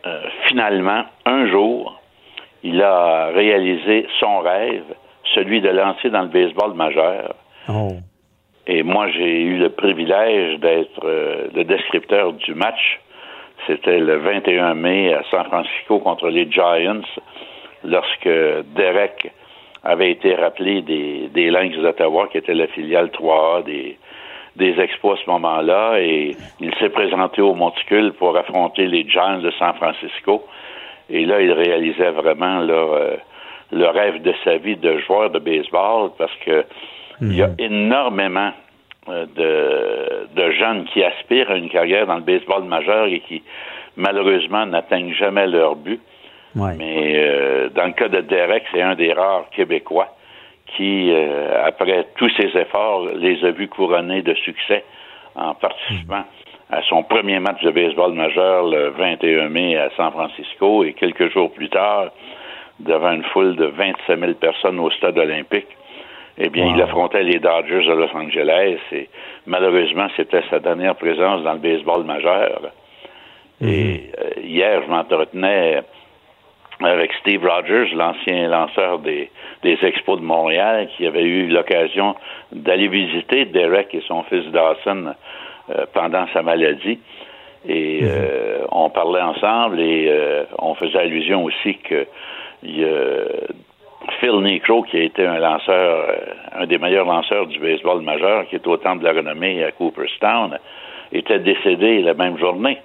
euh, finalement, un jour, il a réalisé son rêve, celui de lancer dans le baseball majeur. Oh. Et moi, j'ai eu le privilège d'être euh, le descripteur du match. C'était le vingt et un mai à San Francisco contre les Giants, lorsque Derek avait été rappelé des, des Lynx d'Ottawa, qui était la filiale trois A des, des Expos à ce moment-là, et il s'est présenté au monticule pour affronter les Giants de San Francisco. Et là, il réalisait vraiment là, euh, le rêve de sa vie de joueur de baseball, parce que il y a énormément de, de jeunes qui aspirent à une carrière dans le baseball majeur et qui, malheureusement, n'atteignent jamais leur but. Ouais. Mais euh, dans le cas de Derek, c'est un des rares Québécois qui, euh, après tous ses efforts, les a vus couronnés de succès en participant mmh. à son premier match de baseball majeur le vingt et un mai à San Francisco, et quelques jours plus tard, devant une foule de vingt-sept mille personnes au Stade olympique. Eh bien, wow. il affrontait les Dodgers de Los Angeles, et malheureusement, c'était sa dernière présence dans le baseball majeur. Mm-hmm. Et euh, hier, je m'entretenais avec Steve Rogers, l'ancien lanceur des, des Expos de Montréal, qui avait eu l'occasion d'aller visiter Derek et son fils Dawson euh, pendant sa maladie. Et mm-hmm. euh, on parlait ensemble, et euh, on faisait allusion aussi que il euh, Phil Niekro, qui a été un lanceur, un des meilleurs lanceurs du baseball majeur, qui est au Temple de la renommée à Cooperstown, était décédé la même journée.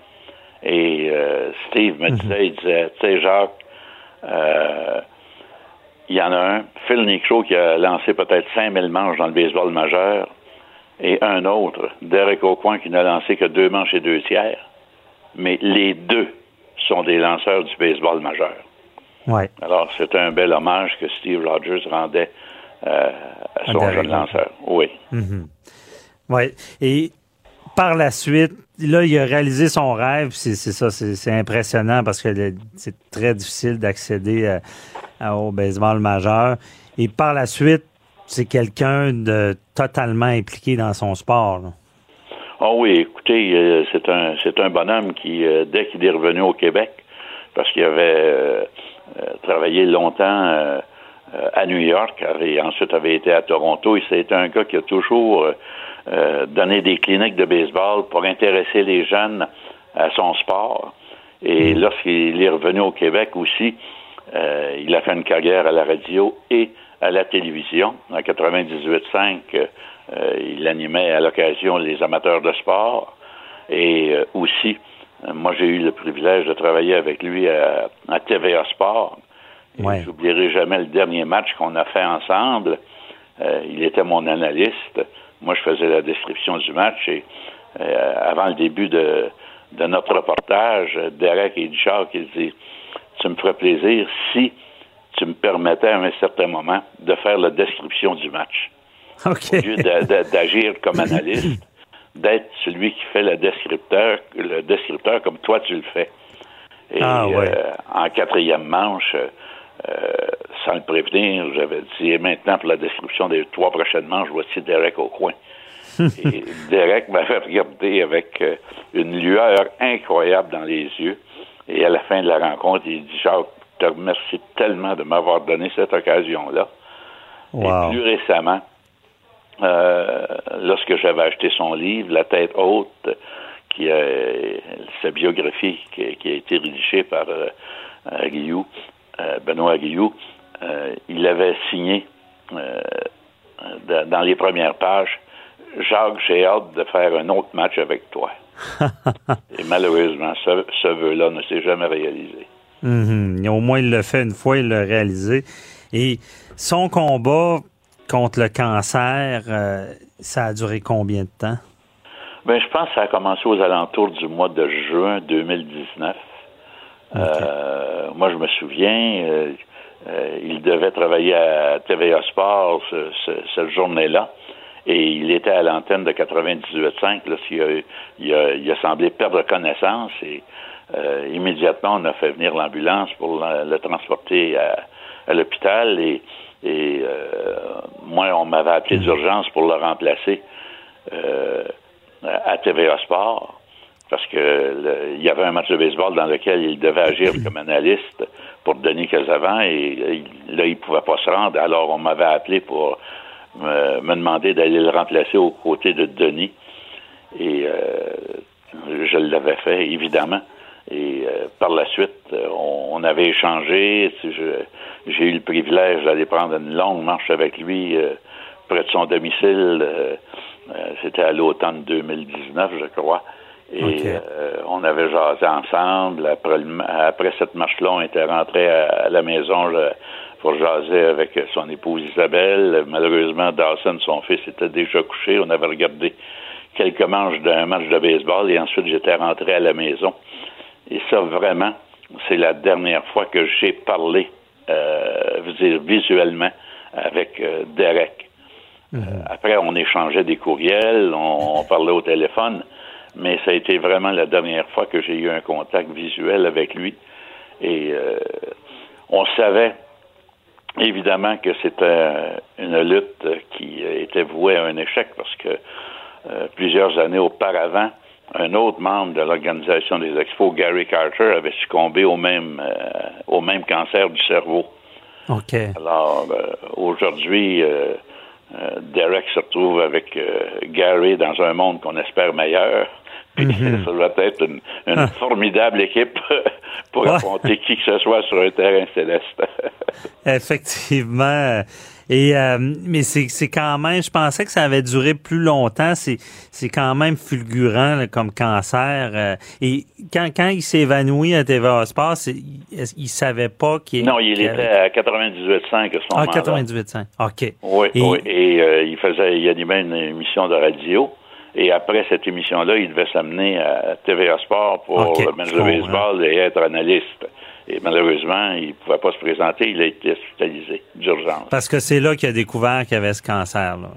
Et euh, Steve me disait, mm-hmm. il disait, tu sais Jacques, euh, il y en a un, Phil Niekro, qui a lancé peut-être cinq mille manches dans le baseball majeur, et un autre, Derek Aucoin, qui n'a lancé que deux manches et deux tiers. Mais les deux sont des lanceurs du baseball majeur. Ouais. Alors, c'est un bel hommage que Steve Rogers rendait euh, à son Derek. jeune lanceur. Oui. Mm-hmm. Oui. Et par la suite, là, il a réalisé son rêve. C'est, c'est ça, c'est, c'est impressionnant, parce que le, c'est très difficile d'accéder à, à, au baseball majeur. Et par la suite, c'est quelqu'un de totalement impliqué dans son sport, là. Oh oui, écoutez, euh, c'est un c'est un bonhomme qui, euh, dès qu'il est revenu au Québec, parce qu'il avait... Euh, Euh, travaillé longtemps euh, euh, à New York, et ensuite avait été à Toronto, et c'était un gars qui a toujours euh, donné des cliniques de baseball pour intéresser les jeunes à son sport. Et lorsqu'il est revenu au Québec aussi, euh, il a fait une carrière à la radio et à la télévision. En quatre-vingt-dix-huit virgule cinq, euh, il animait à l'occasion les amateurs de sport, et euh, aussi moi, j'ai eu le privilège de travailler avec lui à, à T V A Sport. Ouais. Je n'oublierai jamais le dernier match qu'on a fait ensemble. Euh, il était mon analyste. Moi, je faisais la description du match. Et euh, avant le début de, de notre reportage, Derek et Jacques, ils disent « Tu me ferais plaisir si tu me permettais à un certain moment de faire la description du match. Okay. » Au lieu d'a, d'a, d'agir comme analyste, d'être celui qui fait le descripteur, le descripteur comme toi tu le fais. Et ah, ouais. euh, en quatrième manche, euh, sans le prévenir, j'avais dit, et maintenant pour la description des trois prochaines manches, voici Derek Aucoin. Et Derek m'avait regardé avec euh, une lueur incroyable dans les yeux, et à la fin de la rencontre, il dit, Jacques, je te remercie tellement de m'avoir donné cette occasion-là. Wow. Et plus récemment, euh, lorsque j'avais acheté son livre, La tête haute, qui a, sa biographie qui a, qui a été rédigée par euh, Guillou, euh, Benoît Guillou, euh, il avait signé euh, dans les premières pages, Jacques, j'ai hâte de faire un autre match avec toi. Et malheureusement, ce, ce vœu-là ne s'est jamais réalisé. Mm-hmm. Au moins, il le fait une fois, il l'a réalisé. Et son combat contre le cancer, euh, ça a duré combien de temps? Bien, je pense que ça a commencé aux alentours du mois de juin deux mille dix-neuf. Okay. Euh, moi, je me souviens, euh, euh, il devait travailler à T V A Sport ce, ce, cette journée-là. Et il était à l'antenne de quatre-vingt-dix-huit virgule cinq lorsqu'il a, il a, il a semblé perdre connaissance. Et euh, immédiatement, on a fait venir l'ambulance pour le, le transporter à, à l'hôpital. Et, et euh, moi, on m'avait appelé d'urgence pour le remplacer euh, à T V A Sport. Parce que le, il y avait un match de baseball dans lequel il devait agir comme analyste pour Denis Casavant. Et, et là, il pouvait pas se rendre. Alors, on m'avait appelé pour... Me, me demander d'aller le remplacer aux côtés de Denis. Et euh, je l'avais fait, évidemment. Et euh, par la suite, on, on avait échangé. Je, j'ai eu le privilège d'aller prendre une longue marche avec lui euh, près de son domicile. Euh, euh, c'était à l'automne deux mille dix-neuf, je crois. Et okay. euh, on avait jasé ensemble. Après, le, après cette marche-là, on était rentré à, à la maison... Je, pour jaser avec son épouse Isabelle. Malheureusement, Dawson, son fils, était déjà couché. On avait regardé quelques manches d'un match de baseball et ensuite, j'étais rentré à la maison. Et ça, vraiment, c'est la dernière fois que j'ai parlé euh, visuellement avec euh, Derek. Mm-hmm. Après, on échangeait des courriels, on, on parlait au téléphone, mais ça a été vraiment la dernière fois que j'ai eu un contact visuel avec lui. Et euh, on savait évidemment que c'était une lutte qui était vouée à un échec parce que euh, plusieurs années auparavant, un autre membre de l'organisation des Expos, Gary Carter, avait succombé au même euh, au même cancer du cerveau. OK. Alors euh, aujourd'hui, euh, euh, Derek se retrouve avec euh, Gary dans un monde qu'on espère meilleur. Mm-hmm. Ça doit être une, une ah. formidable équipe pour affronter qui que ce soit sur un terrain céleste. Effectivement. Et euh, mais c'est, c'est quand même, je pensais que ça avait duré plus longtemps. C'est, c'est quand même fulgurant là, comme cancer. Et quand, quand il s'est évanoui à T V A Sport, il ne savait pas qu'il Non, il qu'il était avait... à quatre-vingt-dix-huit virgule cinq à ce moment-là. Ah, quatre-vingt-dix-huit virgule cinq, OK. Oui, et, oui. et euh, il faisait, il animait une émission de radio. Et après cette émission-là, il devait s'amener à T V A Sport pour okay, le match de baseball et être analyste. Et malheureusement, il ne pouvait pas se présenter. Il a été hospitalisé d'urgence. Parce que c'est là qu'il a découvert qu'il y avait ce cancer-là.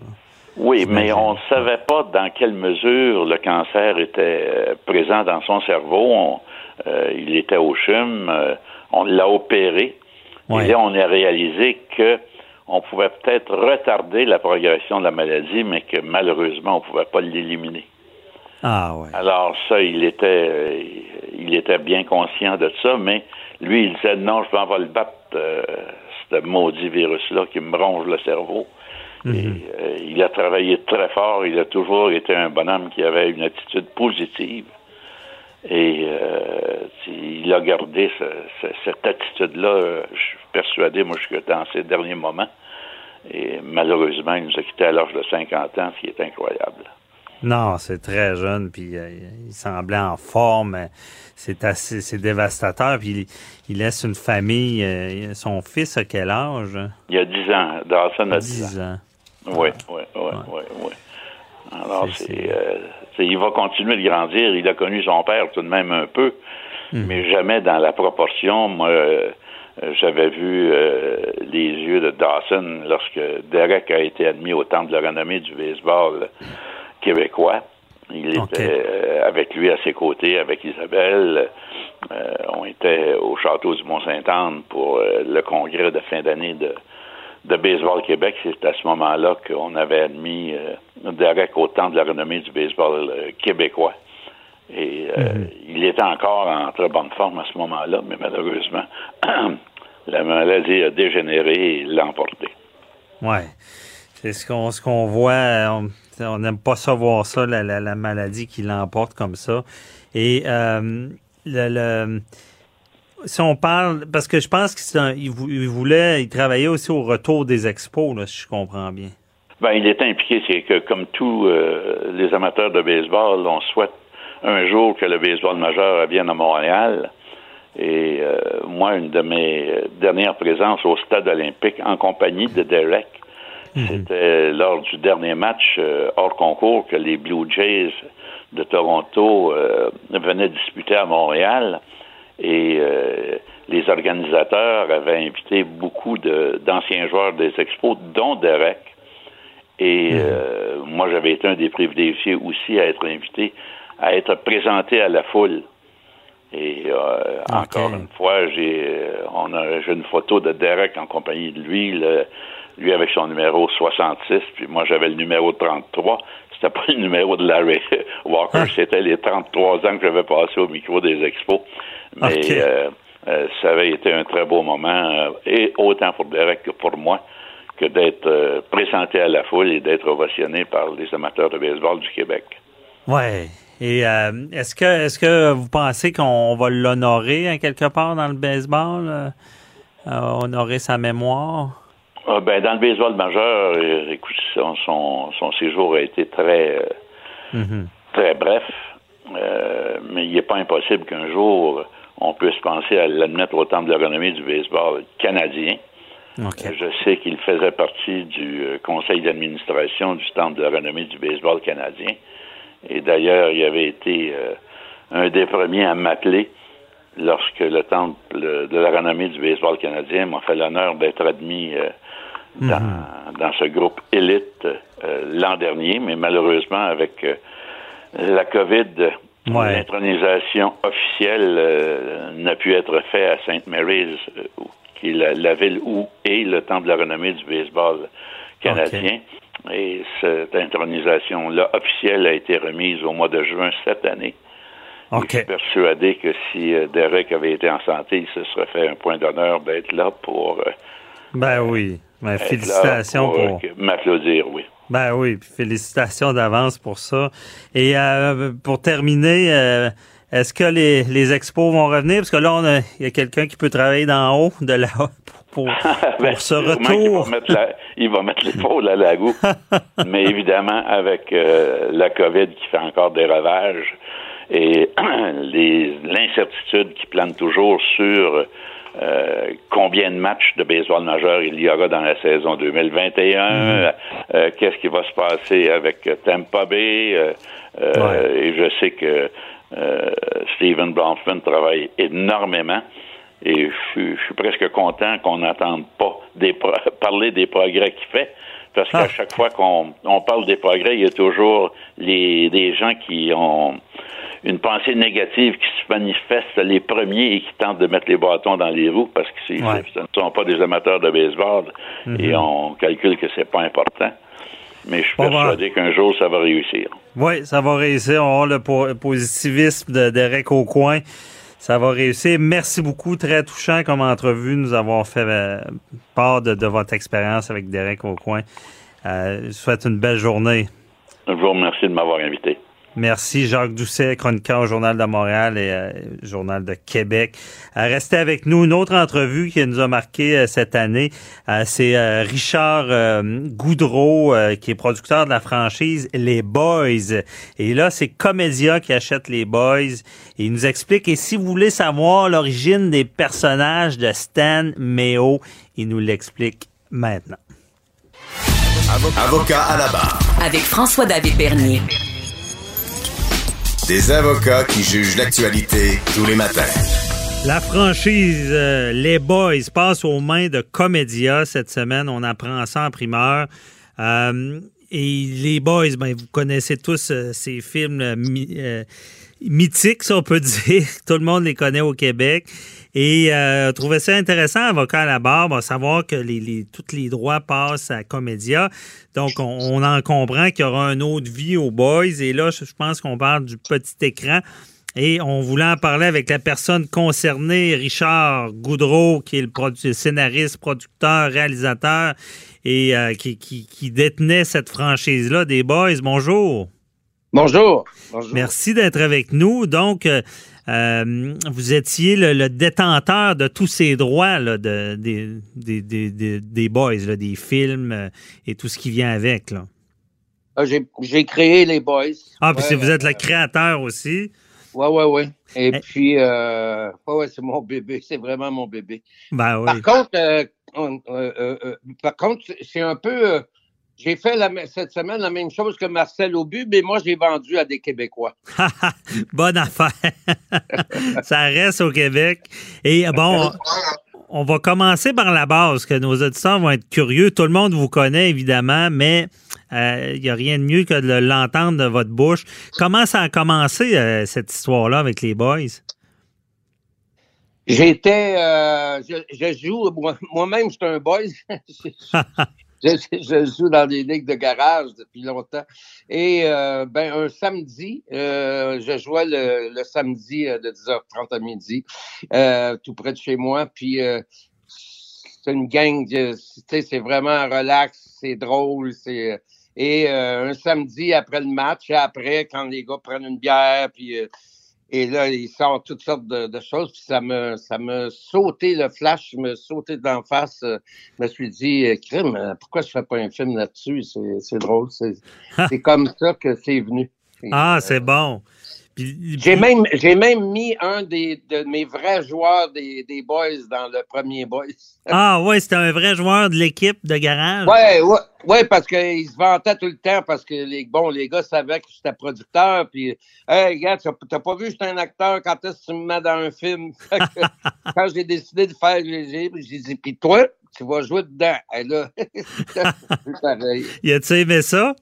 Oui, J'imagine. mais on ne savait pas dans quelle mesure le cancer était présent dans son cerveau. On, euh, il était au C H U M. Euh, on l'a opéré. Ouais. Et là, on a réalisé que on pouvait peut-être retarder la progression de la maladie, mais que malheureusement, on ne pouvait pas l'éliminer. Ah ouais. Alors ça, il était, il était bien conscient de ça, mais lui, il disait, non, je m'en vais le battre, euh, ce maudit virus-là qui me ronge le cerveau. Mm-hmm. Et, euh, il a travaillé très fort, il a toujours été un bonhomme qui avait une attitude positive. Et euh, il a gardé ce, ce, cette attitude-là, je suis persuadé, moi, jusque dans ces derniers moments. Et malheureusement, il nous a quittés à l'âge de cinquante ans, ce qui est incroyable. Non, c'est très jeune, puis euh, il semblait en forme. C'est assez, c'est dévastateur, puis il, il laisse une famille. Euh, son fils à quel âge? Il y a dix ans. Dawson a dix ans. Oui, oui, oui, oui, oui. Alors, c'est, c'est, c'est, euh, c'est, il va continuer de grandir. Il a connu son père tout de même un peu, mm. mais jamais dans la proportion. Moi, euh, j'avais vu euh, les yeux de Dawson lorsque Derek a été admis au Temple de la renommée du baseball mm. québécois. Il okay. était euh, avec lui à ses côtés, avec Isabelle. Euh, on était au château du Mont-Sainte-Anne pour euh, le congrès de fin d'année de... de Baseball Québec. C'est à ce moment-là qu'on avait admis euh, Derek au temps de la renommée du baseball euh, québécois. Et euh, mm-hmm. il était encore en très bonne forme à ce moment-là, mais malheureusement, la maladie a dégénéré et l'a emporté. Ouais. C'est ce qu'on ce qu'on voit. On n'aime pas ça voir ça, la, la, la maladie qui l'emporte comme ça. Et euh, le, le si on parle, parce que je pense qu'il voulait, il travaillait aussi au retour des expos, là, si je comprends bien. Ben, il était impliqué, c'est que comme tous euh, les amateurs de baseball, on souhaite un jour que le baseball majeur revienne à Montréal. Et euh, moi, une de mes dernières présences au Stade olympique en compagnie de Derek, mm-hmm. c'était lors du dernier match euh, hors concours que les Blue Jays de Toronto euh, venaient disputer à Montréal. Et euh, les organisateurs avaient invité beaucoup de, d'anciens joueurs des Expos, dont Derek. Et euh, moi, j'avais été un des privilégiés aussi à être invité, à être présenté à la foule. Et euh, okay. encore une fois, j'ai, on a, j'ai une photo de Derek en compagnie de lui, le, lui avec son numéro soixante-six, puis moi, j'avais le numéro trente-trois. C'était pas le numéro de Larry Walker, c'était les trente-trois ans que j'avais passé au micro des Expos. Mais okay. euh, euh, ça avait été un très beau moment, euh, et autant pour Derek que pour moi, que d'être euh, présenté à la foule et d'être ovationné par les amateurs de baseball du Québec. Ouais. Et euh, est-ce que est-ce que vous pensez qu'on va l'honorer hein, quelque part dans le baseball, euh, honorer sa mémoire? Euh, ben dans le baseball majeur, euh, écoute, son, son, son séjour a été très euh, mm-hmm. très bref, euh, mais il n'est pas impossible qu'un jour on puisse penser à l'admettre au Temple de la renommée du baseball canadien. Okay. Je sais qu'il faisait partie du conseil d'administration du Temple de la renommée du baseball canadien. Et d'ailleurs, il avait été euh, un des premiers à m'appeler lorsque le Temple de la renommée du baseball canadien m'a fait l'honneur d'être admis euh, dans, mm-hmm. dans ce groupe élite euh, l'an dernier. Mais malheureusement, avec euh, la COVID, ouais. l'intronisation officielle euh, n'a pu être faite à Saint Mary's, euh, qui est la, la ville où est le Temple de la renommée du baseball canadien. Okay. Et cette intronisation-là officielle a été remise au mois de juin cette année. Okay. Je suis persuadé que si Derek avait été en santé, il se serait fait un point d'honneur d'être là pour... Ben oui, ben, félicitations pour... pour... m'applaudir, oui. Ben oui, félicitations d'avance pour ça. Et euh, pour terminer... Euh... Est-ce que les, les expos vont revenir? Parce que là, on a, il y a quelqu'un qui peut travailler d'en haut, de là pour, pour, ben, pour ce retour. Il va mettre, la, il va mettre l'épaule à la goût. Mais évidemment, avec euh, la COVID qui fait encore des ravages et les, l'incertitude qui plane toujours sur euh, combien de matchs de baseball majeur il y aura dans la saison deux mille vingt et un, mm. euh, qu'est-ce qui va se passer avec Tampa Bay, euh, ouais. euh, et je sais que Euh, Stephen Bronfman travaille énormément et je suis presque content qu'on n'entende pas des pro- parler des progrès qu'il fait, parce qu'à ah. chaque fois qu'on on parle des progrès, il y a toujours les, des gens qui ont une pensée négative qui se manifeste les premiers et qui tentent de mettre les bâtons dans les roues parce que c'est, ouais. ce ne sont pas des amateurs de baseball mm-hmm. et on calcule que c'est pas important. Mais je suis persuadé qu'un jour, ça va réussir. Oui, ça va réussir. On a le po- positivisme de Derek Aucoin. Ça va réussir. Merci beaucoup. Très touchant comme entrevue. Nous avons fait euh, part de, de votre expérience avec Derek Aucoin. Euh, je vous souhaite une belle journée. Je vous remercie de m'avoir invité. Merci. Jacques Doucet, chroniqueur au Journal de Montréal et euh, Journal de Québec. Euh, restez avec nous. Une autre entrevue qui nous a marqué euh, cette année, euh, c'est euh, Richard euh, Goudreau, euh, qui est producteur de la franchise Les Boys. Et là, c'est ComediHa! Qui achète Les Boys. Et il nous explique, et si vous voulez savoir l'origine des personnages de Stan Méo, il nous l'explique maintenant. Avocat à la barre. Avec François-David Bernier. Des avocats qui jugent l'actualité tous les matins. La franchise euh, Les Boys passe aux mains de ComediHa! Cette semaine. On apprend ça en primeur. Euh, et Les Boys, ben, vous connaissez tous euh, ces films euh, mi- euh, mythiques, si on peut dire. Tout le monde les connaît au Québec. Et euh, trouvait ça intéressant, avocat à la barre, ben, savoir que les, les, tous les droits passent à ComediHa! Donc, on, on en comprend qu'il y aura une autre vie aux Boys. Et là, je, je pense qu'on parle du petit écran. Et on voulait en parler avec la personne concernée, Richard Goudreau, qui est le produ- scénariste, producteur, réalisateur et euh, qui, qui, qui détenait cette franchise-là des Boys. Bonjour. Bonjour. Bonjour. Merci d'être avec nous. Donc, euh, vous étiez le, le détenteur de tous ces droits là, de, des, des, des, des Boys, là, des films euh, et tout ce qui vient avec. Là. Ah, j'ai, j'ai créé les Boys. Ah, puis ouais, vous êtes euh, le créateur aussi. Oui, oui, oui. Et hey. puis, euh, ouais, ouais, c'est mon bébé. C'est vraiment mon bébé. Ben, oui. Par contre, euh, on, euh, euh, euh, par contre, c'est un peu... Euh, j'ai fait la, cette semaine la même chose que Marcel Aubu, mais moi, j'ai vendu à des Québécois. Bonne affaire. Ça reste au Québec. Et bon, on va commencer par la base, que nos auditeurs vont être curieux. Tout le monde vous connaît, évidemment, mais il euh, n'y a rien de mieux que de l'entendre de votre bouche. Comment ça a commencé, euh, cette histoire-là, avec les Boys? J'étais... Euh, je, je joue... Moi, moi-même, j'étais un Boys. Je, je joue dans des ligues de garage depuis longtemps. Et euh, ben un samedi, euh, je jouais le, le samedi euh, de dix heures trente à midi, euh, tout près de chez moi. Puis euh, c'est une gang, tu sais, c'est vraiment relax, c'est drôle. c'est Et euh, un samedi après le match, après, quand les gars prennent une bière, puis euh, et là, ils sortent toutes sortes de, de choses. Puis ça me, ça me sautait le flash, me sautait d'en face. Euh, je me suis dit, crime, pourquoi je fais pas un film là-dessus? C'est, c'est drôle. C'est, c'est comme ça que c'est venu. Et, ah, euh, c'est bon. Puis, j'ai même, j'ai même mis un des, de mes vrais joueurs des, des Boys dans le premier Boys. Ah ouais, c'était un vrai joueur de l'équipe de garage. Ouais, ouais, ouais, parce qu'il se vantait tout le temps, parce que les, bon, les gars savaient que j'étais producteur, puis hey, regarde, t'as, t'as pas vu que j'étais un acteur, quand est-ce que tu me mets dans un film? Quand j'ai décidé de faire G G, j'ai dit, puis toi, tu vas jouer dedans. Et là, c'est pareil. Y a-tu aimé ça?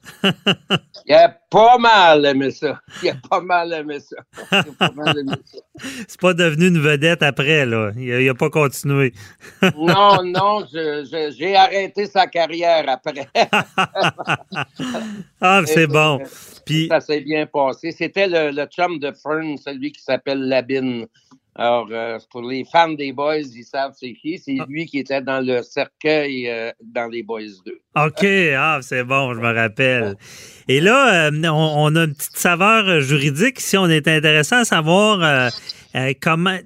Il a pas mal aimé ça. Il a pas mal aimé ça. Il a pas mal aimé ça. C'est pas devenu une vedette après, là. Il a, il a pas continué. Non, non, je, je, j'ai arrêté sa carrière après. Ah, c'est Et, bon. Puis... Ça s'est bien passé. C'était le, le chum de Fern, celui qui s'appelle Labine. Alors, euh, pour les fans des Boys, ils savent c'est qui. C'est lui qui était dans le cercueil euh, dans les Boys deux. OK. Ah, c'est bon, je me rappelle. Et là, euh, on, on a une petite saveur juridique. Si on est intéressant à savoir euh, euh, comment...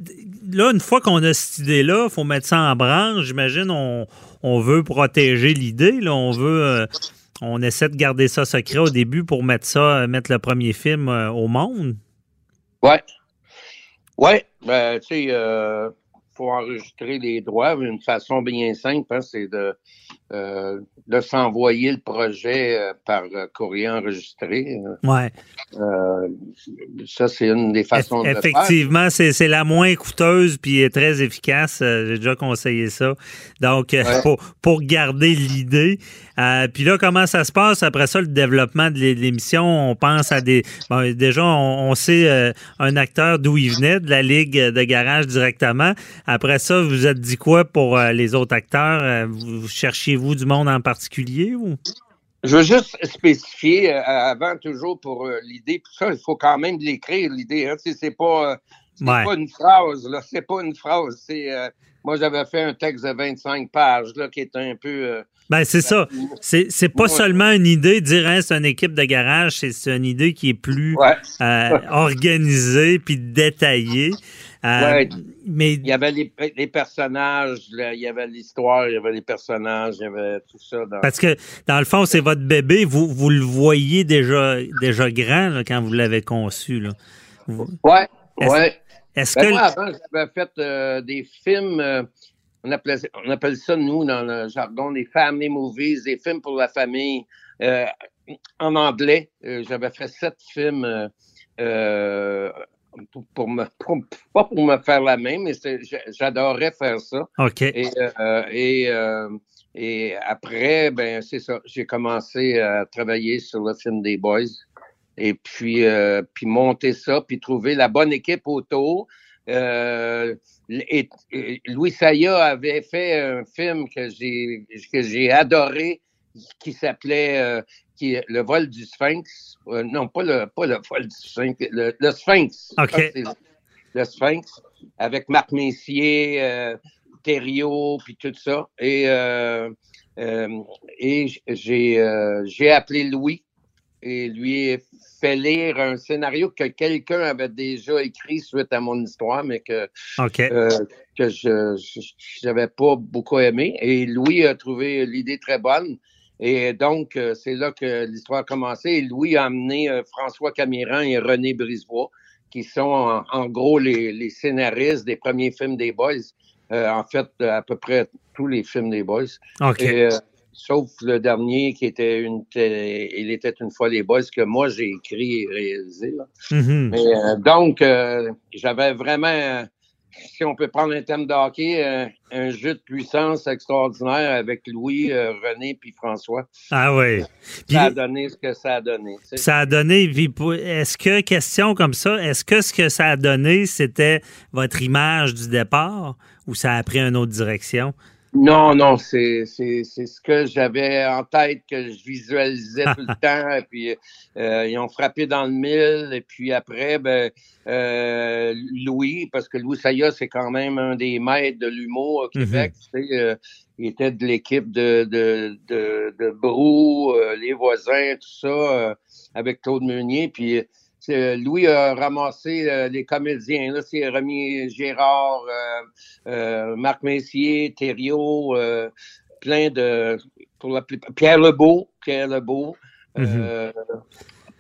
Là, une fois qu'on a cette idée-là, il faut mettre ça en branche. J'imagine on, on veut protéger l'idée. Là, on veut... Euh, on essaie de garder ça secret au début pour mettre ça, mettre le premier film euh, au monde. Ouais. Oui, ben, tu sais, il euh, faut enregistrer les droits. Une façon bien simple, hein, c'est de, euh, de s'envoyer le projet euh, par courrier enregistré. Oui. Euh, ça, c'est une des façons de le faire. Effectivement, c'est, c'est la moins coûteuse puis très efficace. J'ai déjà conseillé ça. Donc, ouais. pour, pour garder l'idée. Euh, puis là, comment ça se passe après ça, le développement de l'émission? On pense à des... Bon, déjà, on, on sait euh, un acteur d'où il venait, de la Ligue de garage directement. Après ça, vous vous êtes dit quoi pour euh, les autres acteurs? Vous cherchiez-vous du monde en particulier? Ou? Je veux juste spécifier, euh, avant toujours pour euh, l'idée, puis ça, il faut quand même l'écrire, l'idée. Hein? C'est, c'est pas... Euh, C'est ouais. pas une phrase, là. C'est pas une phrase. C'est, euh, moi, j'avais fait un texte de vingt-cinq pages, là, qui est un peu... Euh, ben, c'est ça. C'est, c'est pas ouais. seulement une idée de dire, hein, c'est une équipe de garage, c'est, c'est une idée qui est plus ouais. euh, organisée puis détaillée. Euh, ouais. Mais... Il y avait les, les personnages, là, il y avait l'histoire, il y avait les personnages, il y avait tout ça. Dans... Parce que, dans le fond, c'est votre bébé, vous, vous le voyez déjà, déjà grand, là, quand vous l'avez conçu, là. Vous... Ouais. Est-ce, ouais. est-ce ben que... Moi, avant, j'avais fait euh, des films, euh, on, appelait, on appelle ça, nous, dans le jargon, des family movies, des films pour la famille, euh, en anglais. Euh, j'avais fait sept films, euh, euh, pour, pour me, pour, pas pour me faire la main, mais c'est, j'adorais faire ça. OK. Et, euh, et, euh, et après, ben c'est ça, j'ai commencé à travailler sur le film des Boys. Et puis, euh, puis monter ça, puis trouver la bonne équipe autour. Euh, et, et Louis Saïa avait fait un film que j'ai que j'ai adoré, qui s'appelait euh, qui, le vol du Sphinx. Euh, non, pas le, pas le vol du Sphinx, le, le Sphinx. Okay. Le, le Sphinx, avec Marc Messier, euh, Thériault, puis tout ça. Et, euh, euh, et j'ai, euh, j'ai appelé Louis et lui fait lire un scénario que quelqu'un avait déjà écrit suite à mon histoire, mais que, okay. euh, que je n'avais pas beaucoup aimé. Et Louis a trouvé l'idée très bonne. Et donc, c'est là que l'histoire a commencé. Et Louis a amené François Camiran et René Brisebois, qui sont en, en gros les, les scénaristes des premiers films des Boys. Euh, en fait, à peu près tous les films des Boys. Okay. Et, euh, sauf le dernier qui était une télé, il était une fois les Boys que moi j'ai écrit et réalisé. Là. Mm-hmm. Mais, euh, donc, euh, j'avais vraiment, euh, si on peut prendre un thème de hockey, euh, un jeu de puissance extraordinaire avec Louis, euh, René puis François. Ah oui. Pis, ça a donné ce que ça a donné. Tu sais. Ça a donné. Est-ce que, question comme ça, est-ce que ce que ça a donné, c'était votre image du départ ou ça a pris une autre direction? Non, non, c'est, c'est, c'est ce que j'avais en tête, que je visualisais tout le temps, et puis euh, ils ont frappé dans le mille, et puis après, ben euh, Louis, parce que Louis Saïa, c'est quand même un des maîtres de l'humour au Québec, mm-hmm. tu sais, euh, il était de l'équipe de, de, de, de Brou, euh, les voisins, tout ça, euh, avec Claude Meunier, puis Euh, Louis a ramassé euh, les comédiens. Là, c'est Remy Gérard, euh, euh, Marc Messier, Thériault, euh, plein de... Pour la plus, Pierre Lebeau. Pierre Lebeau. Euh, mm-hmm.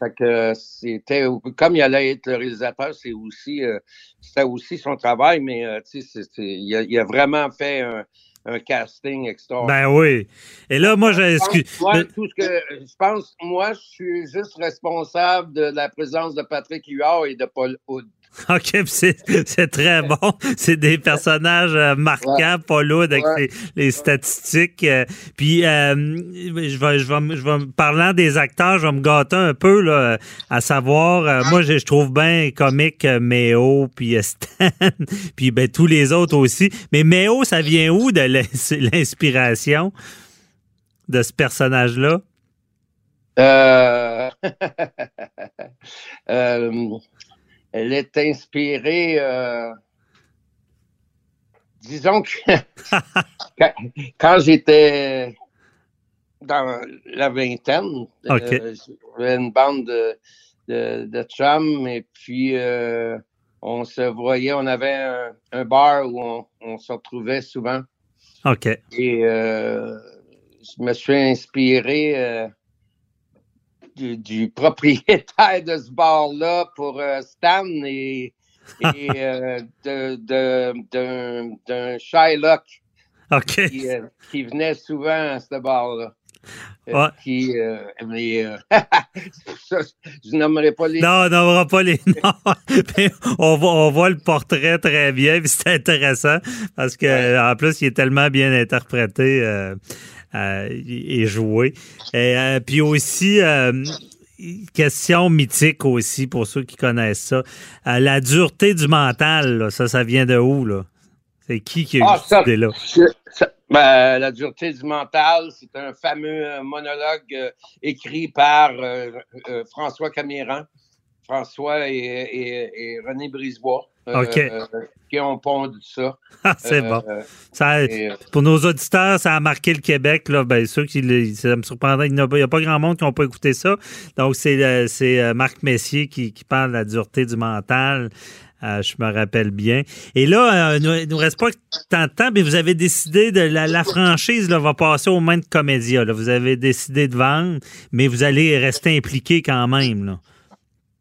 Fait que c'était... Comme il allait être le réalisateur, c'est aussi, euh, c'était aussi son travail, mais euh, tu sais, il a, il a vraiment fait un... un casting extraordinaire. Ben oui. Et là, moi, je... Excuse... Moi, tout ce que... Je pense, moi, je suis juste responsable de la présence de Patrick Huard et de Paul Hood. OK, c'est, c'est très bon. C'est des personnages euh, marquants, ouais. Paul Hood, avec ouais. les, les statistiques. Euh, puis, euh, je vais, je vais, je vais, parlant des acteurs, je vais me gâter un peu, là, à savoir, euh, moi, je, je trouve bien comique euh, Méo, puis euh, Stan, puis ben, tous les autres aussi. Mais Méo, ça vient où de l'inspiration de ce personnage-là? Euh... euh... Elle est inspirée, euh, disons que quand, quand j'étais dans la vingtaine, okay. euh, j'avais une bande de, de, de chums et puis euh, on se voyait, on avait un, un bar où on, on se retrouvait souvent. OK. Et euh, je me suis inspiré... Euh, Du, du propriétaire de ce bar-là pour euh, Stan et, et euh, de, de, d'un, d'un Shylock okay. qui, euh, qui venait souvent à ce bar-là. Ouais. Euh, qui, euh, mais, euh, ça, je nommerai pas les... Non, on nommera pas les noms. on, voit, on voit le portrait très bien, puis c'est intéressant parce que ouais. en plus, il est tellement bien interprété... Euh... Euh, et jouer. Et, euh, puis aussi, euh, question mythique aussi, pour ceux qui connaissent ça. Euh, la dureté du mental, là, ça, ça vient de où, là? C'est qui qui a ah, eu cette idée-là? Je, ça, ben, la dureté du mental, c'est un fameux monologue euh, écrit par euh, euh, François Camiran, François et, et, et René Brisebois. OK. Euh, euh, qui ont pondu ça. Ah, c'est euh, bon. Ça a, euh, pour nos auditeurs, ça a marqué le Québec. Là, ben, ceux qui, ça me surprendrait, il n'y a, a pas grand monde qui n'a pas écouté ça. Donc, c'est, c'est Marc Messier qui, qui parle de la dureté du mental. Euh, je me rappelle bien. Et là, euh, il nous reste pas tant de temps, mais vous avez décidé de... La, la franchise là, va passer aux mains de Comédia. Là. Vous avez décidé de vendre, mais vous allez rester impliqué quand même. Là.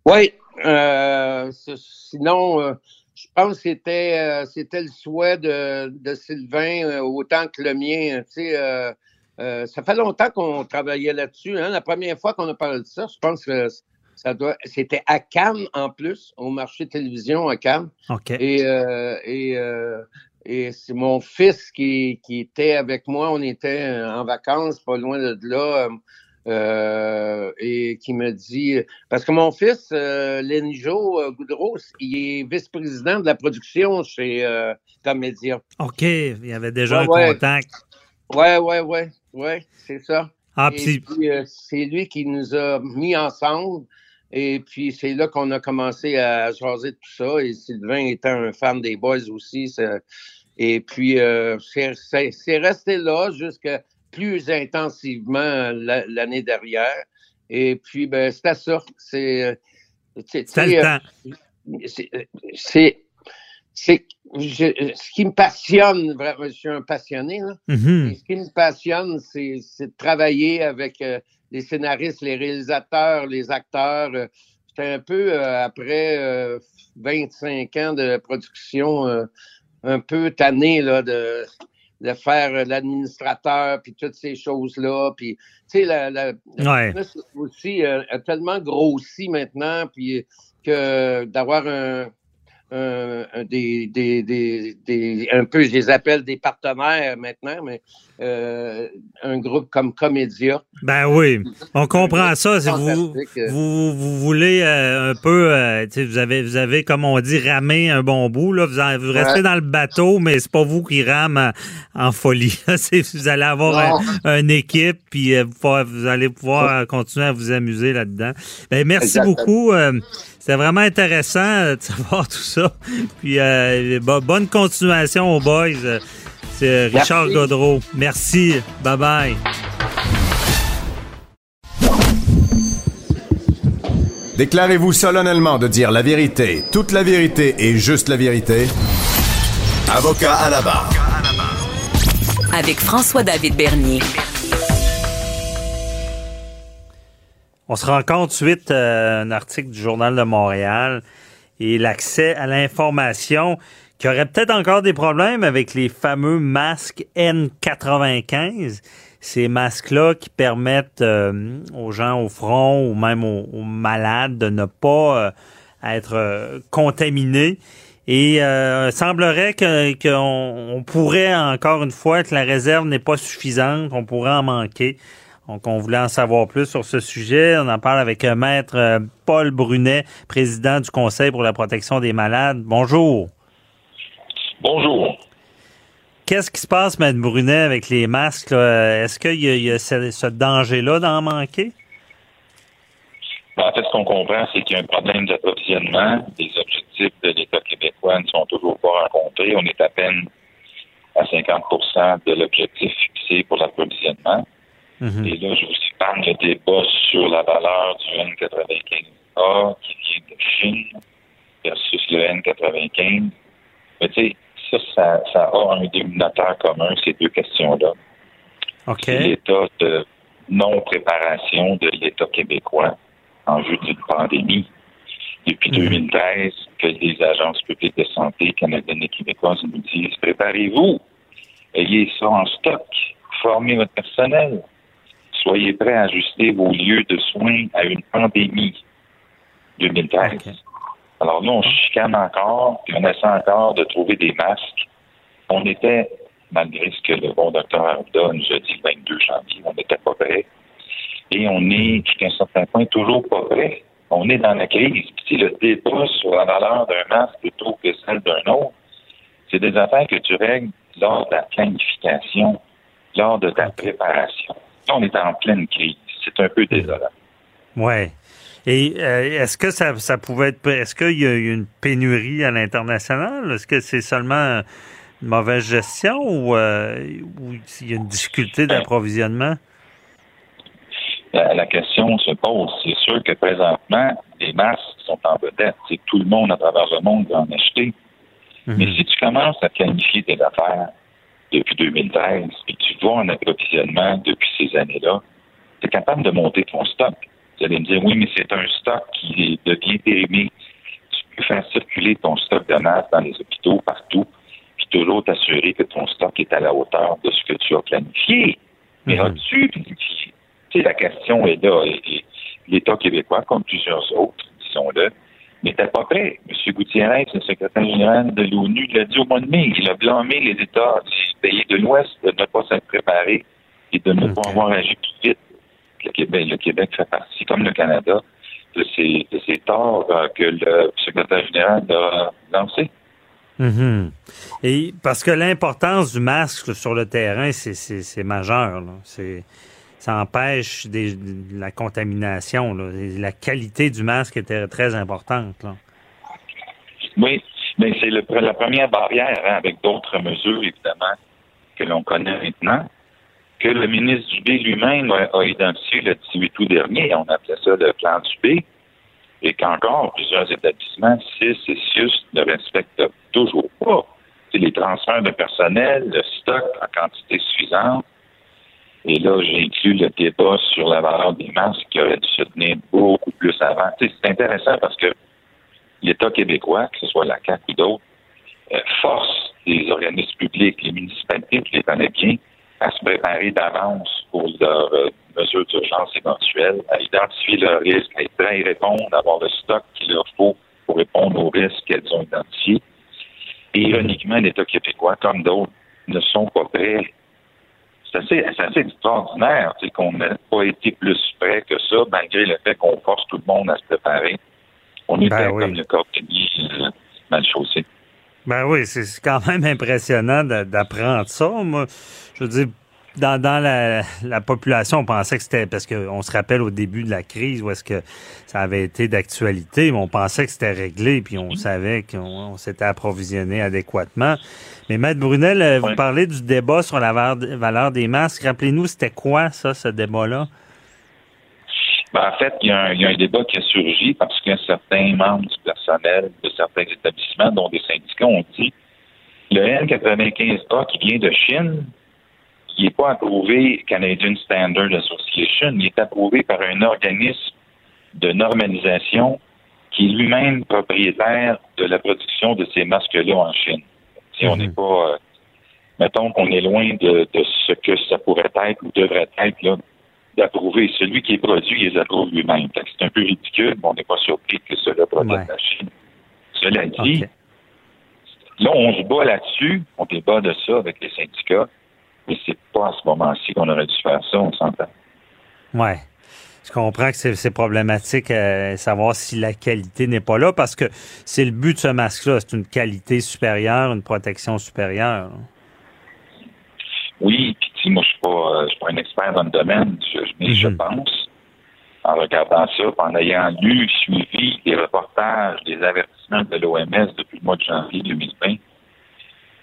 Oui. Euh, sinon, euh, je pense que c'était, euh, c'était le souhait de, de Sylvain euh, autant que le mien. Tu sais, euh, euh, ça fait longtemps qu'on travaillait là-dessus. Hein. La première fois qu'on a parlé de ça, je pense que ça doit, c'était à Cannes en plus, au marché de télévision à Cannes. Okay. Et, euh, et, euh, et c'est mon fils qui, qui était avec moi. On était en vacances, pas loin de là. Euh, Euh, et qui me dit... Parce que mon fils, euh, Lenjo euh, Goudreau, il est vice-président de la production chez euh, Comédia. OK, il y avait déjà ouais, un ouais. contact. Oui, oui, oui, ouais, c'est ça. Ah, et puis, euh, c'est lui qui nous a mis ensemble. Et puis, c'est là qu'on a commencé à jaser de tout ça. Et Sylvain étant un fan des Boys aussi. Ça, et puis, euh, c'est, c'est, c'est resté là jusqu'à plus intensivement la, l'année dernière. Et puis, ben, c'est à ça. C'est, c'est, c'est le temps. Euh, c'est, c'est, c'est je, ce qui me passionne, vraiment, je suis un passionné, là. Mm-hmm. Et ce qui me passionne, c'est, c'est de travailler avec euh, les scénaristes, les réalisateurs, les acteurs. Euh, j'étais un peu, euh, après euh, vingt-cinq ans de production, euh, un peu tanné là, de, de faire euh, l'administrateur, puis toutes ces choses-là. Puis, tu sais, la, la, ouais. la aussi euh, a tellement grossi maintenant, puis que d'avoir un. Euh, des, des, des, des, un peu, je les appelle des partenaires maintenant, mais euh, un groupe comme ComediHa!. Ben oui, on comprend ça. Si vous, vous, vous voulez euh, un peu, euh, vous, avez, vous avez, comme on dit, ramé un bon bout. Là. Vous, en, vous restez ouais. dans le bateau, mais c'est pas vous qui rame en, en folie. C'est, vous allez avoir un, une équipe, puis euh, vous allez pouvoir ouais. continuer à vous amuser là-dedans. Ben, merci Exactement. beaucoup. Euh, C'était vraiment intéressant de savoir tout ça. Puis, euh, bo- bonne continuation aux Boys. C'est Richard Merci. Godreau. Merci. Bye-bye. Déclarez-vous solennellement de dire la vérité, toute la vérité et juste la vérité. Avocat à la barre. Avec François-David Bernier. On se rend compte suite à euh, un article du Journal de Montréal et l'accès à l'information qu'il y aurait peut-être encore des problèmes avec les fameux masques N quatre-vingt-quinze. Ces masques-là qui permettent euh, aux gens au front ou même aux, aux malades de ne pas euh, être euh, contaminés. Et euh, il semblerait que, qu'on on pourrait encore une fois que la réserve n'est pas suffisante, qu'on pourrait en manquer. Donc, on voulait en savoir plus sur ce sujet. On en parle avec Maître Paul Brunet, président du Conseil pour la protection des malades. Bonjour. Bonjour. Qu'est-ce qui se passe, Maître Brunet, avec les masques? Là? Est-ce qu'il y a, il y a ce, ce danger-là d'en manquer? Ben, en fait, ce qu'on comprend, c'est qu'il y a un problème d'approvisionnement. Les objectifs de l'État québécois ne sont toujours pas rencontrés. On est à peine à cinquante pour cent de l'objectif fixé pour l'approvisionnement. Mm-hmm. Et là, je vous épargne le débat sur la valeur du N quatre-vingt-quinze A qui vient de Chine versus le N quatre-vingt-quinze. Mais tu sais, ça, ça, ça a un dénominateur commun, ces deux questions-là. OK. C'est l'état de non-préparation de l'État québécois en vue d'une pandémie. Depuis mm-hmm. deux mille treize, que les agences publiques de santé canadiennes et québécoises nous disent « Préparez-vous, ayez ça en stock, formez votre personnel. » Soyez prêts à ajuster vos lieux de soins à une pandémie deux mille treize. Okay. Alors là, on chicane encore, puis on essaie encore de trouver des masques. On était, malgré ce que le bon docteur Arruda nous a dit le vingt-deux janvier, on n'était pas prêts. Et on est, jusqu'à un certain point, toujours pas prêts. On est dans la crise. Puis le débat sur la valeur d'un masque plutôt que celle d'un autre, c'est des affaires que tu règles lors de la planification, lors de ta préparation. On est en pleine crise. C'est un peu désolant. Oui. Et euh, est-ce que ça, ça pouvait être... Est-ce qu'il y a eu une pénurie à l'international? Est-ce que c'est seulement une mauvaise gestion ou, euh, ou il y a une difficulté d'approvisionnement? La, la question se pose. C'est sûr que présentement, les masques sont en vedette. C'est tout le monde à travers le monde va en acheter. Mm-hmm. Mais si tu commences à planifier tes affaires depuis deux mille treize, et tu vois un approvisionnement depuis ces années-là, tu es capable de monter ton stock. Vous allez me dire, oui, mais c'est un stock qui devient périmé. Tu peux faire circuler ton stock de masse dans les hôpitaux, partout, puis toujours t'assurer que ton stock est à la hauteur de ce que tu as planifié. Mais mm-hmm. as-tu planifié? Tu sais, la question est là. Et l'État québécois, comme plusieurs autres, disons-le, n'était pas prêt. M. Gutiérrez, le secrétaire général de l'ONU, l'a dit au mois de mai. Il a blâmé les États des pays de l'Ouest de ne pas s'être préparés et de ne okay. pas avoir agi plus vite. Le Québec, le Québec fait partie, comme le Canada, de ces, de ces torts que le secrétaire général a lancés. Mm-hmm. Et parce que l'importance du masque sur le terrain, c'est, c'est, c'est majeur. Là. C'est, ça empêche des, de la contamination. Là. La qualité du masque était très importante. Là. Oui, mais c'est le, la première barrière, hein, avec d'autres mesures, évidemment, que l'on connaît maintenant, que le ministre Dubé lui-même a, a identifié le dix-huit août dernier. On appelait ça le plan Dubé. Et qu'encore, plusieurs établissements, C I S et C I U S, ne respectent toujours pas. C'est les transferts de personnel, le stock en quantité suffisante. Et là, j'ai inclus le débat sur la valeur des masques qui aurait dû se tenir beaucoup plus avant. T'sais, c'est intéressant parce que l'État québécois, que ce soit la C A Q ou d'autres, euh, force les organismes publics, les municipalités, je les connais bien, à se préparer d'avance pour leurs euh, mesures d'urgence éventuelles, à identifier leurs risques, à être prêt à y répondre, à avoir le stock qu'il leur faut pour répondre aux risques qu'elles ont identifiés. Et ironiquement, l'État québécois, comme d'autres, ne sont pas prêts. C'est assez, c'est assez extraordinaire, c'est qu'on n'a pas été plus prêt que ça, malgré le fait qu'on force tout le monde à se préparer. On ben était oui. comme le cordonnier mal chaussé. Ben oui, c'est quand même impressionnant d'apprendre ça. Moi, je veux dire, dans, dans la, la population, on pensait que c'était... Parce qu'on se rappelle au début de la crise où est-ce que ça avait été d'actualité, mais on pensait que c'était réglé, puis on savait qu'on on s'était approvisionné adéquatement. Mais Maître Brunel, vous oui. parlez du débat sur la valeur des masques. Rappelez-nous, c'était quoi, ça, ce débat-là? Ben, en fait, il y a un, il y a un débat qui a surgi parce que certains membres du personnel de certains établissements, dont des syndicats, ont dit le N quatre-vingt-quinze A qui vient de Chine, qui n'est pas approuvé Canadian Standard Association, il est approuvé par un organisme de normalisation qui est lui-même propriétaire de la production de ces masques-là en Chine. Si on n'est mm-hmm. pas... Euh, mettons qu'on est loin de, de ce que ça pourrait être ou devrait être, là, d'approuver. Celui qui est produit, il les approuve lui-même. C'est un peu ridicule, mais on n'est pas surpris que cela protège ouais. la Chine. Cela dit, okay. là, on se bat là-dessus, on débat de ça avec les syndicats, mais c'est pas à ce moment-ci qu'on aurait dû faire ça, on s'entend. Oui. Je comprends que c'est, c'est problématique à savoir si la qualité n'est pas là, parce que c'est le but de ce masque-là, c'est une qualité supérieure, une protection supérieure. Oui, puis tu sais, moi, je suis pas, je suis pas un expert dans le domaine, mais je, je, je pense, en regardant ça, en ayant lu, suivi les reportages, les avertissements de l'O M S depuis le mois de janvier deux mille vingt,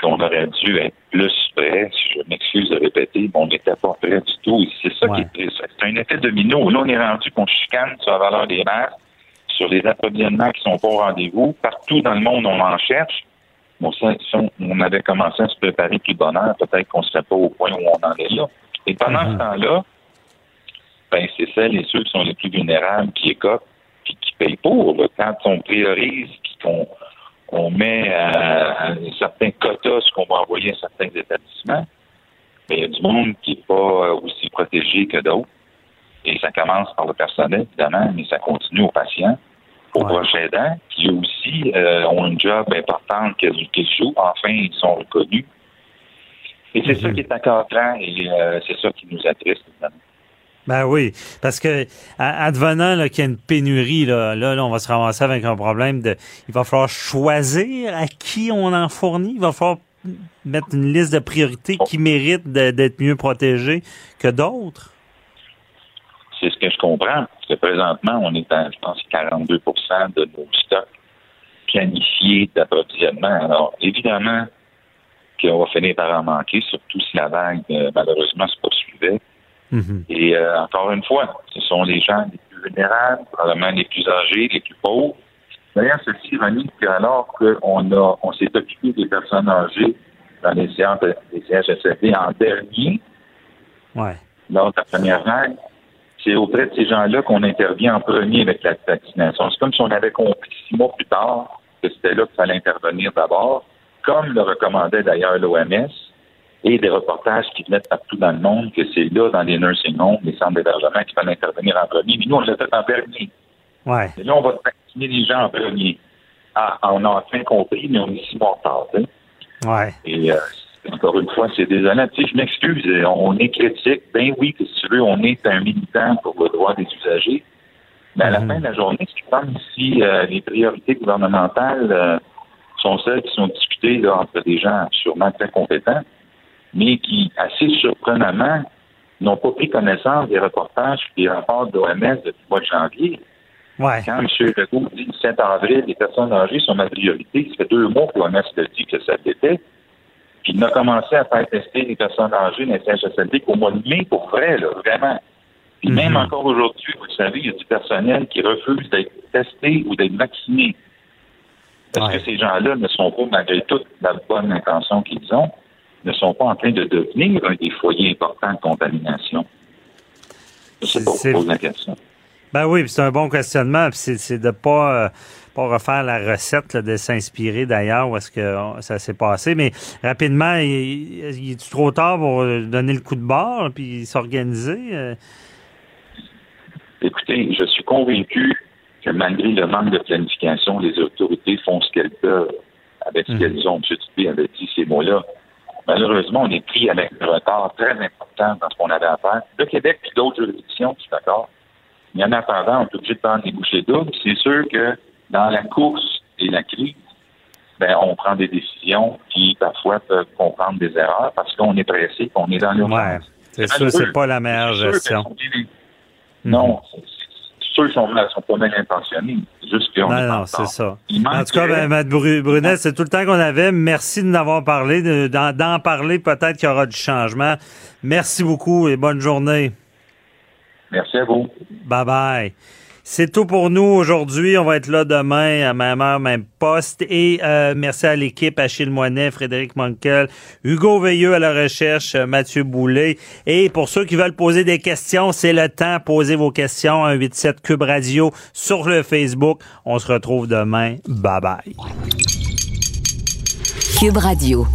qu'on aurait dû être plus prêt, je m'excuse de répéter, mais on n'était pas prêt du tout. Et c'est ça ouais. qui est triste. C'est un effet domino. Là, on est rendu qu'on chicane sur la valeur des masques, sur les approvisionnements qui sont pas au rendez-vous. Partout dans le monde, on en cherche. Bon, ça, si on, on avait commencé à se préparer plus bonheur, peut-être qu'on ne serait pas au point où on en est là. Et pendant mm-hmm. ce temps-là, ben, c'est celles et ceux qui sont les plus vulnérables qui écopent et qui payent pour. Là. Quand on priorise et qu'on on met à, à certains quotas ce qu'on va envoyer à certains établissements, ben, il y a du monde qui n'est pas aussi protégé que d'autres. Et ça commence par le personnel, évidemment, mais ça continue aux patients, aux ouais. proches aidants, qui aussi euh, ont une job importante qu'ils, qu'ils jouent. Enfin, ils sont reconnus. Et c'est mm-hmm. ça qui est encadrant et euh, c'est ça qui nous attriste, évidemment. Ben oui, parce que à, advenant là, qu'il y a une pénurie, là, là, là, on va se ramasser avec un problème de... Il va falloir choisir à qui on en fournit. Il va falloir mettre une liste de priorités qui méritent de, d'être mieux protégées que d'autres. C'est ce que je comprends, parce que présentement, on est à, je pense, quarante-deux pour cent de nos stocks planifiés d'approvisionnement. Alors, évidemment qu'on va finir par en manquer, surtout si la vague, euh, malheureusement, se poursuivait. Mm-hmm. Et euh, encore une fois, ce sont les gens les plus vulnérables, probablement les plus âgés, les plus pauvres. D'ailleurs, c'est si ironique qu'alors qu'on a, on s'est occupé des personnes âgées dans les C H S L D en dernier, ouais. lors de la première vague, c'est auprès de ces gens-là qu'on intervient en premier avec la vaccination. C'est comme si on avait compris six mois plus tard que c'était là qu'il fallait intervenir d'abord, comme le recommandait d'ailleurs l'O M S et des reportages qui venaient partout dans le monde que c'est là, dans les nursing homes, les centres d'hébergement, qu'il fallait intervenir en premier. Mais nous, on l'a fait en dernier. Ouais. Et là, on va vacciner les gens en premier. Ah, on a enfin compris, mais on est six mois en retard. Hein? Ouais. Et euh, encore une fois, c'est désolant. Tu sais, je m'excuse, on est critique. Ben oui, que si tu veux, on est un militant pour le droit des usagers. Mais à la mmh. fin de la journée, c'est comme si euh, les priorités gouvernementales euh, sont celles qui sont discutées là, entre des gens sûrement très compétents, mais qui, assez surprenamment, n'ont pas pris connaissance des reportages et des rapports d'O M S depuis le mois de janvier. Ouais. Quand M. Legault dit le sept avril, les personnes âgées sont ma priorité, ça fait deux mois que l'O M S le dit que ça l'était. Il n'a commencé à faire tester les personnes âgées dans les C H S L D qu'au mois de mai, pour vrai, là, vraiment. Puis mm-hmm. même encore aujourd'hui, vous le savez, il y a du personnel qui refuse d'être testé ou d'être vacciné. Parce ouais. que ces gens-là ne sont pas, malgré toute la bonne intention qu'ils ont, ne sont pas en train de devenir un des foyers importants de contamination. C'est pour vous poser la question. Ben oui, c'est un bon questionnement. C'est, c'est de ne pas, euh, pas refaire la recette, là, de s'inspirer d'ailleurs où est-ce que on, ça s'est passé. Mais rapidement, il, il est-tu trop tard pour donner le coup de barre puis s'organiser? Euh... Écoutez, je suis convaincu que malgré le manque de planification, les autorités font ce qu'elles peuvent avec ce mmh. qu'elles ont. M. Duguay avait dit ces mots-là. Malheureusement, on est pris avec un retard très important dans ce qu'on avait à faire. Le Québec et d'autres juridictions, je suis d'accord. Mais en attendant, on est obligé de prendre des bouchées doubles. C'est sûr que dans la course et la crise, ben, on prend des décisions qui, parfois, peuvent comprendre des erreurs parce qu'on est pressé, qu'on est dans l'urgence. Ouais, c'est sûr, c'est pas la meilleure gestion. Mmh. Non, c'est, c'est sûr qu'ils sont, sont pas mal intentionnés. Juste qu'on non, non, c'est ça. En tout cas, ben, Matt Brunet, c'est tout le temps qu'on avait. Merci de nous avoir parlé. De, d'en, d'en parler, peut-être qu'il y aura du changement. Merci beaucoup et bonne journée. Merci à vous. Bye-bye. C'est tout pour nous aujourd'hui. On va être là demain à même heure, même poste. Et euh, merci à l'équipe, Achille Moinet, Frédéric Monkel, Hugo Veilleux à la recherche, Mathieu Boulay. Et pour ceux qui veulent poser des questions, c'est le temps. Posez vos questions à un huit sept Q U B Radio sur le Facebook. On se retrouve demain. Bye-bye. Q U B Radio.